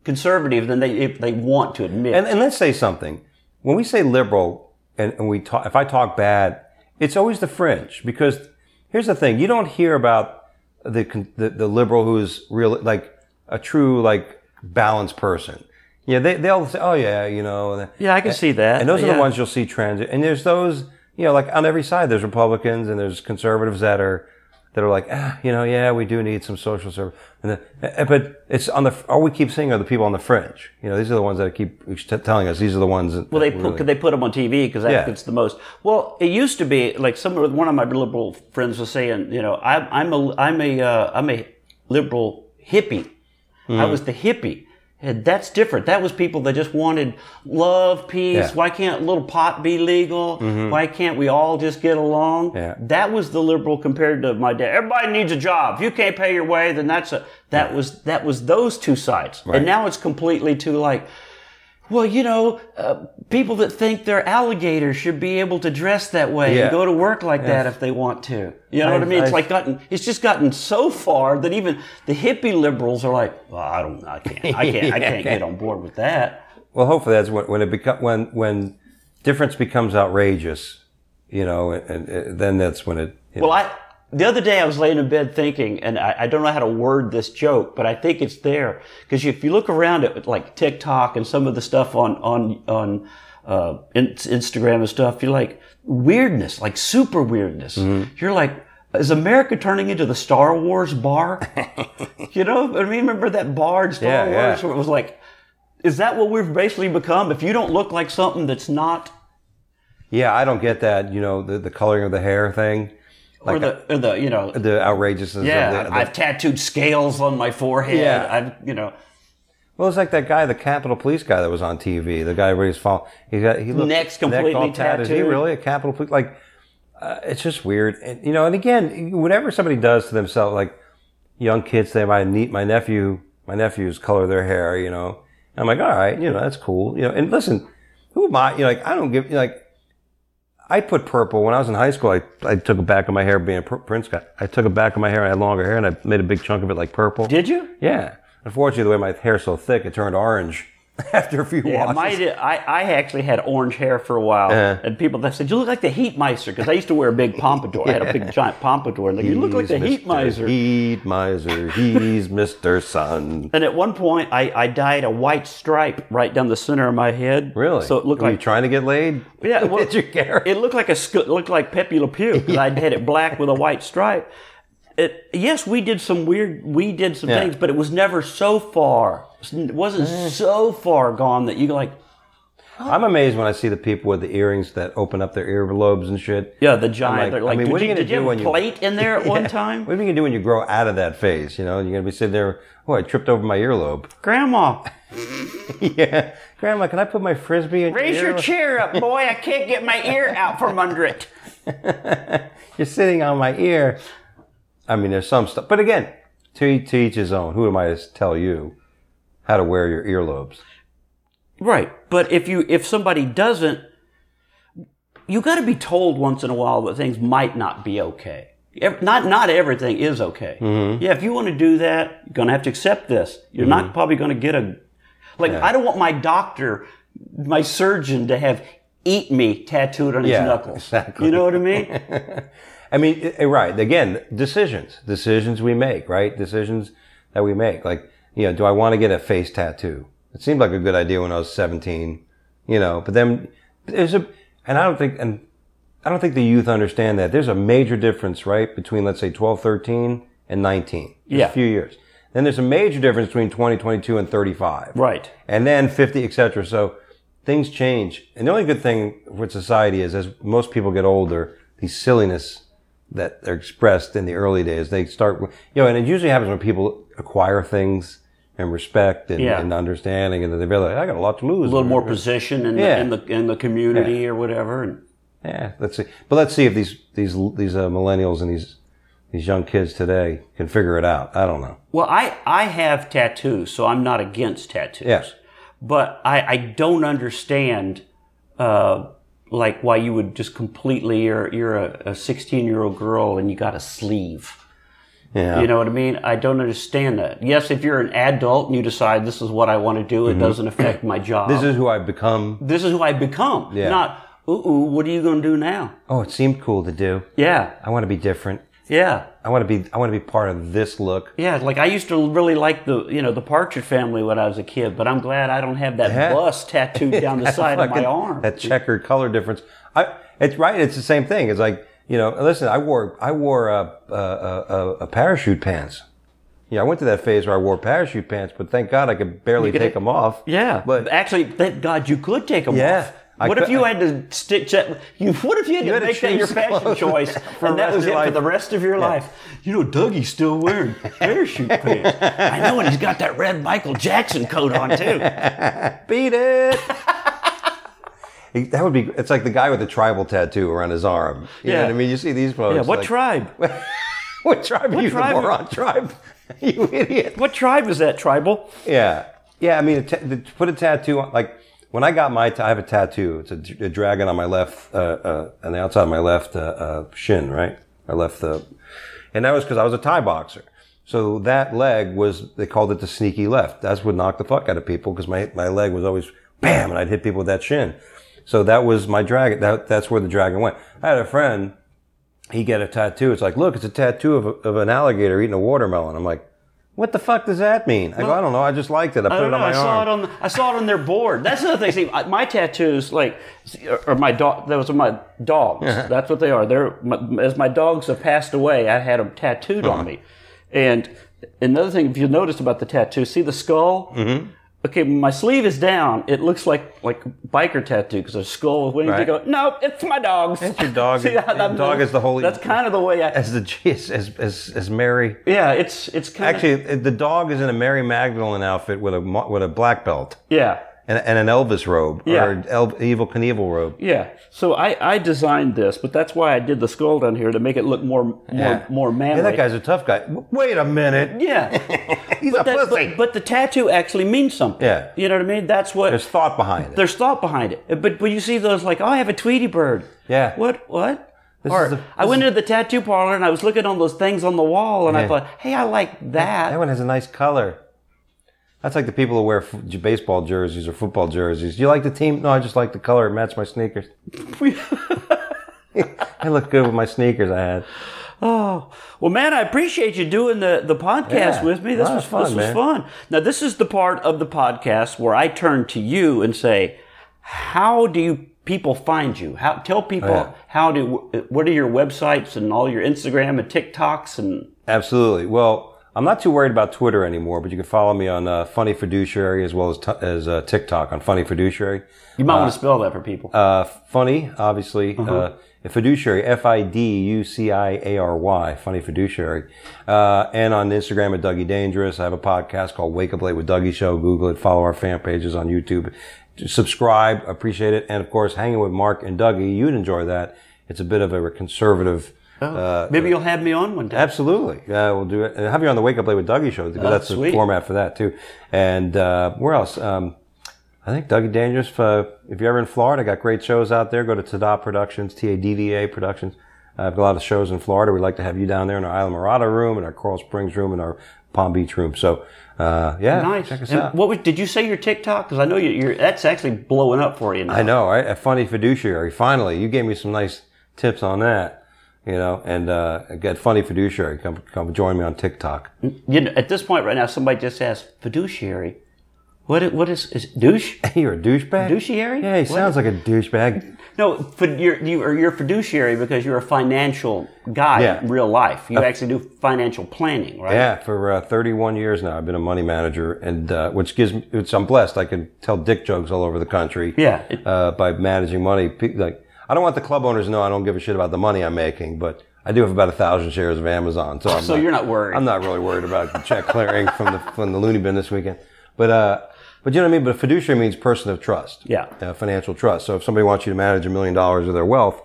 conservative than they if they want to admit. And, and let's say something. When we say liberal, and, and we talk, if I talk bad, it's always the fringe, because. Here's the thing: you don't hear about the the, the liberal who's real, like a true, like balanced person. Yeah, they they'll say, "Oh yeah, you know." Yeah, I can and, see that. And those yeah. are the ones you'll see trans. And there's those, you know, like on every side, there's Republicans and there's conservatives that are that are like, ah, you know, yeah, we do need some social service. And the, but it's on the all we keep seeing are the people on the fringe. You know, these are the ones that keep t- telling us these are the ones. That, well, they that put, really, could they put them on T V because that's yeah. the most. Well, it used to be like some one of my liberal friends was saying, you know, I'm I'm a I'm a uh, I'm a liberal hippie. Mm. I was the hippie. And that's different. That was people that just wanted love, peace. Yeah. Why can't little pot be legal? Mm-hmm. Why can't we all just get along? Yeah. That was the liberal compared to my dad. Everybody needs a job. If you can't pay your way, then that's a, that yeah. was, that was those two sides. Right. And now it's completely too like, well, you know, uh, people that think they're alligators should be able to dress that way yeah. and go to work like yes. that if they want to. You know I, what I mean? It's I, like gotten, it's just gotten so far that even the hippie liberals are like, well, I don't, I can't, I can't, yeah, I can't get on board with that. Well, hopefully that's when, when it becomes, when, when difference becomes outrageous, you know, and, and then that's when it, you well, know. I, the other day I was laying in bed thinking, and I, I don't know how to word this joke, but I think it's there. Because if you look around at like TikTok and some of the stuff on on on uh Instagram and stuff, you're like weirdness, like super weirdness. Mm-hmm. You're like, is America turning into the Star Wars bar? You know, I mean, remember that bar in Star yeah, Wars yeah. where it was like, is that what we've basically become? If you don't look like something that's not. Yeah, I don't get that. You know, the the coloring of the hair thing. Like or the, or the, you know. The outrageousness. Yeah, of the, the, I've tattooed scales on my forehead. Yeah. I've, you know. Well, it's like that guy, the Capitol Police guy that was on T V. The guy where he's falling. He got he looked neck's completely neck tattooed. Is he really a Capitol Police? Like, uh, it's just weird. And, you know, and again, whatever somebody does to themselves, like young kids, they might need my nephew. My nephews color their hair. You know, and I'm like, all right, you know, that's cool. You know, and listen, who am I? You know, like I don't give. You know, like I put purple when I was in high school. I I took a back of my hair being a Prince guy. I took a back of my hair. I had longer hair, and I made a big chunk of it like purple. Did you? Yeah. Unfortunately, the way my hair's so thick, it turned orange after a few yeah, washes. My, I, I actually had orange hair for a while. Uh, and people that said, you look like the Heat Miser, because I used to wear a big pompadour. Yeah. I had a big, giant pompadour. And like, you look like the Mister Heat Miser. Heat Miser. He's Mister Sun. And at one point, I, I dyed a white stripe right down the center of my head. Really? So it looked Were like, you trying to get laid? Yeah. Well, did you care? It looked like, a, it looked like Pepe Le Pew, because yeah. I had it black with a white stripe. It, yes, we did some weird, we did some yeah. things, but it was never so far. It wasn't mm. so far gone that you like. Oh. I'm amazed when I see the people with the earrings that open up their earlobes and shit. Yeah, the giant. Like, like, I mean, what are you, you going to do when you... Did you have a plate in there at yeah. one time? What are you going to do when you grow out of that phase? You know, you're going to be sitting there, oh, I tripped over my earlobe. Grandma. yeah. Grandma, can I put my Frisbee in your Raise your chair up, boy. I can't get my ear out from under it. You're sitting on my ear. I mean, there's some stuff. But again, to, to each his own. Who am I to tell you how to wear your earlobes? Right. But if you if somebody doesn't, you got to be told once in a while that things might not be okay. Not not everything is okay. Mm-hmm. Yeah, if you want to do that, you're going to have to accept this. You're mm-hmm. not probably going to get a... Like, yeah. I don't want my doctor, my surgeon to have eat me tattooed on yeah, his knuckles. Exactly. You know what I mean? I mean, right. Again, decisions, decisions we make, right? Decisions that we make. Like, you know, do I want to get a face tattoo? It seemed like a good idea when I was seventeen, you know, but then there's a, and I don't think, and I don't think the youth understand that there's a major difference, right? Between, let's say, twelve, thirteen and nineteen. There's yeah. a few years. Then there's a major difference between twenty, twenty-two and thirty-five. Right. And then fifty, et cetera. So things change. And the only good thing with society is as most people get older, these silliness that they're expressed in the early days. They start, you know, and it usually happens when people acquire things and respect and, yeah. and understanding, and then they realize, like, I got a lot to lose. A little more position in, yeah. the, in the in the community yeah. or whatever. And yeah, let's see. But let's see if these these these uh, millennials and these these young kids today can figure it out. I don't know. Well, I I have tattoos, so I'm not against tattoos. Yes, but I I don't understand. Uh, Like why you would just completely, you're, you're a sixteen-year-old girl and you got a sleeve. Yeah. You know what I mean? I don't understand that. Yes, if you're an adult and you decide this is what I want to do, mm-hmm. it doesn't affect my job. This is who I've become. This is who I've become. Yeah. Not, ooh, what are you going to do now? Oh, it seemed cool to do. Yeah. I want to be different. Yeah. I want to be, I want to be part of this look. Yeah. Like I used to really like the, you know, the Partridge Family when I was a kid, but I'm glad I don't have that yeah. bust tattooed down the side of my arm. That checkered color difference. I, it's right. It's the same thing. It's like, you know, listen, I wore, I wore a, a, a, a parachute pants. Yeah. I went to that phase where I wore parachute pants, but thank God I could barely could, take them off. Yeah. But actually, thank God you could take them yeah. off. I what could, if you had to stitch that? You, what if you had you to had make to that your fashion choice, and that was it life. for the rest of your yeah. life? You know, Dougie's still wearing parachute pants. I know, and he's got that red Michael Jackson coat on too. Beat it. That would be. It's like the guy with the tribal tattoo around his arm. You yeah, know what I mean, you see these folks. Yeah, what like, tribe? What tribe? Are what you tribe? The moron tribe? You idiot. What tribe is that? Tribal? Yeah, yeah. I mean, a ta- to put a tattoo on, like. When I got my, t- I have a tattoo. It's a, a dragon on my left, uh, uh, on the outside of my left, uh, uh, shin, right? I left the, and that was because I was a Thai boxer. So that leg was, they called it the sneaky left. That's what knocked the fuck out of people because my, my leg was always bam, and I'd hit people with that shin. So that was my dragon. That, that's where the dragon went. I had a friend, he got a tattoo. It's like, look, it's a tattoo of, a, of an alligator eating a watermelon. I'm like, what the fuck does that mean? I go, I don't know. I just liked it. I put I don't it on know. my I saw arm. It on the, I saw it on their board. That's another thing. See, my tattoos, like, or my dog, those are my dogs. Uh-huh. That's what they are. They're my, as my dogs have passed away, I had them tattooed uh-huh. on me. And another thing, if you notice about the tattoo, see the skull? Mm-hmm. okay, my sleeve is down. It looks like like biker tattoo because a skull. When right. you go, no, it's my dog's. It's your dog. See, your dog knows, is the holy. That's kind of the way I as the as as as Mary. Yeah, it's it's kind actually of, the dog is in a Mary Magdalene outfit with a with a black belt. Yeah, and, and an Elvis robe. Yeah. or an El, Evil Knievel robe. Yeah. So I I designed this, but that's why I did the skull down here to make it look more more yeah. more manly. Yeah, that guy's a tough guy. Wait a minute. Yeah. He's but, a that, but, but the tattoo actually means something. Yeah. You know what I mean? That's what... There's thought behind it. There's thought behind it. But when you see those like, oh, I have a Tweety bird. Yeah. What? What? This or, the, I went is... into the tattoo parlor and I was looking on those things on the wall and yeah. I thought, hey, I like that. That one has a nice color. That's like the people who wear f- baseball jerseys or football jerseys. Do you like the team? No, I just like the color. It matched my sneakers. I look good with my sneakers I had. Oh, well, man, I appreciate you doing the, the podcast yeah, with me. This was fun, This man. was fun. Now, this is the part of the podcast where I turn to you and say, how do you people find you? How Tell people, oh, yeah. how do what are your websites and all your Instagram and TikToks? And Absolutely. Well, I'm not too worried about Twitter anymore, but you can follow me on uh, Funny Fiduciary as well as, t- as uh, TikTok on Funny Fiduciary. You might uh, want to spell that for people. Uh, funny, obviously. Uh-huh. Uh Fiduciary, F I D U C I A R Y, Funny Fiduciary. Uh, and on Instagram at Dougie Dangerous. I have a podcast called Wake Up Late with Dougie Show. Google it. Follow our fan pages on YouTube. Subscribe. Appreciate it. And, of course, Hanging with Mark and Dougie. You'd enjoy that. It's a bit of a conservative... Oh, uh, maybe you'll have me on one day. Absolutely. Yeah, we'll do it. I'll have you on the Wake Up Late with Dougie Show. Because oh, that's sweet. The format for that, too. And uh, where else? Um I think Dougie Dangerous, uh, if you're ever in Florida, got great shows out there. Go to Tadop Productions, T A D D A Productions. I've got a lot of shows in Florida. We'd like to have you down there in our Isla Mirada room, in our Coral Springs room, in our Palm Beach room. So, uh, yeah, nice. Check us and out. What was, did you say your TikTok? Because I know you're, you're, that's actually blowing up for you now. I know, right? A Funny Fiduciary. Finally, you gave me some nice tips on that. You know, and uh, again, Funny Fiduciary. Come, come join me on TikTok. You know, at this point right now, somebody just asked, fiduciary? What what is, is douche? You're a douchebag? Fiduciary? Yeah, he sounds what? like a douchebag. No, you're, you're, you're a fiduciary because you're a financial guy yeah. in real life. You uh, actually do financial planning, right? Yeah, for uh, thirty-one years now, I've been a money manager, and uh, which gives me, which I'm blessed. I can tell dick jokes all over the country. Yeah, it, uh, by managing money. Like, I don't want the club owners to know I don't give a shit about the money I'm making, but I do have about a thousand shares of Amazon, so I'm so not, you're not worried. I'm not really worried about the check clearing from the from the loony bin this weekend, but. uh But you know what I mean? But a fiduciary means person of trust. Yeah. Uh, financial trust. So if somebody wants you to manage a million dollars of their wealth,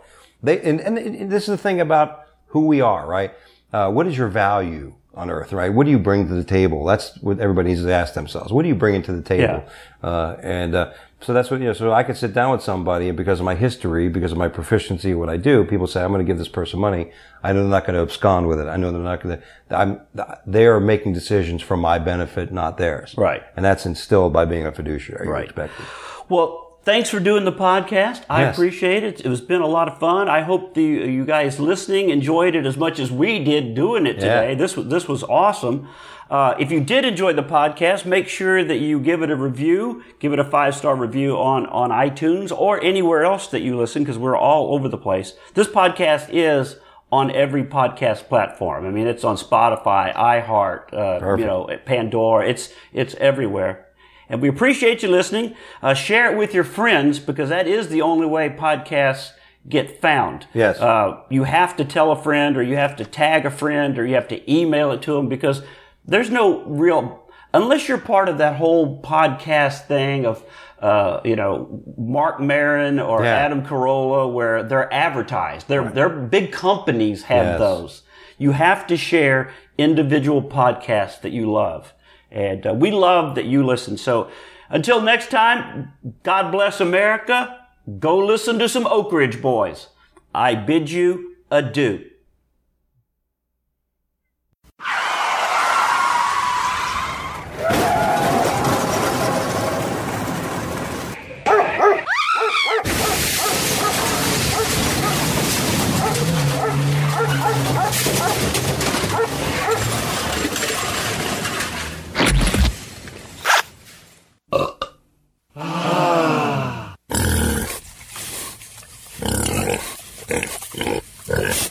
they, and, and, and this is the thing about who we are, right? Uh, what is your value on earth, right? What do you bring to the table? That's what everybody needs to ask themselves. What do you bring to the table? Yeah. Uh, and, uh, so that's what, you know, so I could sit down with somebody and because of my history, because of my proficiency, what I do, people say, I'm going to give this person money. I know they're not going to abscond with it. I know they're not going to, I'm, they are making decisions for my benefit, not theirs. Right. And that's instilled by being a fiduciary. Right. Perspective. Well, thanks for doing the podcast. I yes. appreciate it. It's been a lot of fun. I hope the, you guys listening enjoyed it as much as we did doing it today. Yeah. This was, this was awesome. Uh, if you did enjoy the podcast, make sure that you give it a review, give it a five-star review on, on iTunes or anywhere else that you listen, because we're all over the place. This podcast is on every podcast platform. I mean, it's on Spotify, iHeart, uh, you know, Pandora. It's, it's everywhere. And we appreciate you listening. Uh, share it with your friends, because that is the only way podcasts get found. Yes. Uh, you have to tell a friend, or you have to tag a friend, or you have to email it to them, because there's no real, unless you're part of that whole podcast thing of, uh, you know, Mark Maron or yeah. Adam Carolla, where they're advertised. They're, right. they're big companies have yes. those. You have to share individual podcasts that you love. And uh, we love that you listen. So until next time, God bless America. Go listen to some Oak Ridge Boys. I bid you adieu.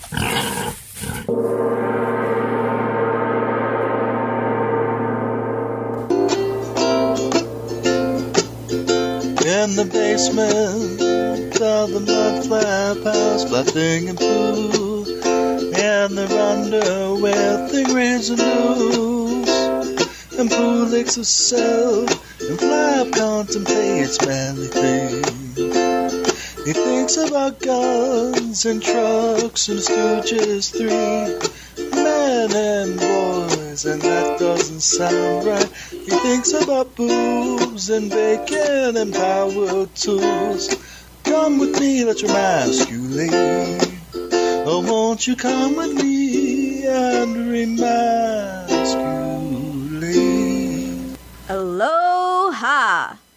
All right. smell of the mudflap house flushing and blue, and their underwear thing rings and loose, and Pooh licks herself, and Flap contemplates manly things. He thinks about guns and trucks and Stooges three, men and boys, and that doesn't sound right. He thinks about boobs and bacon and power tools. Come with me, let's remasculate. Oh, won't you come with me and remasculate?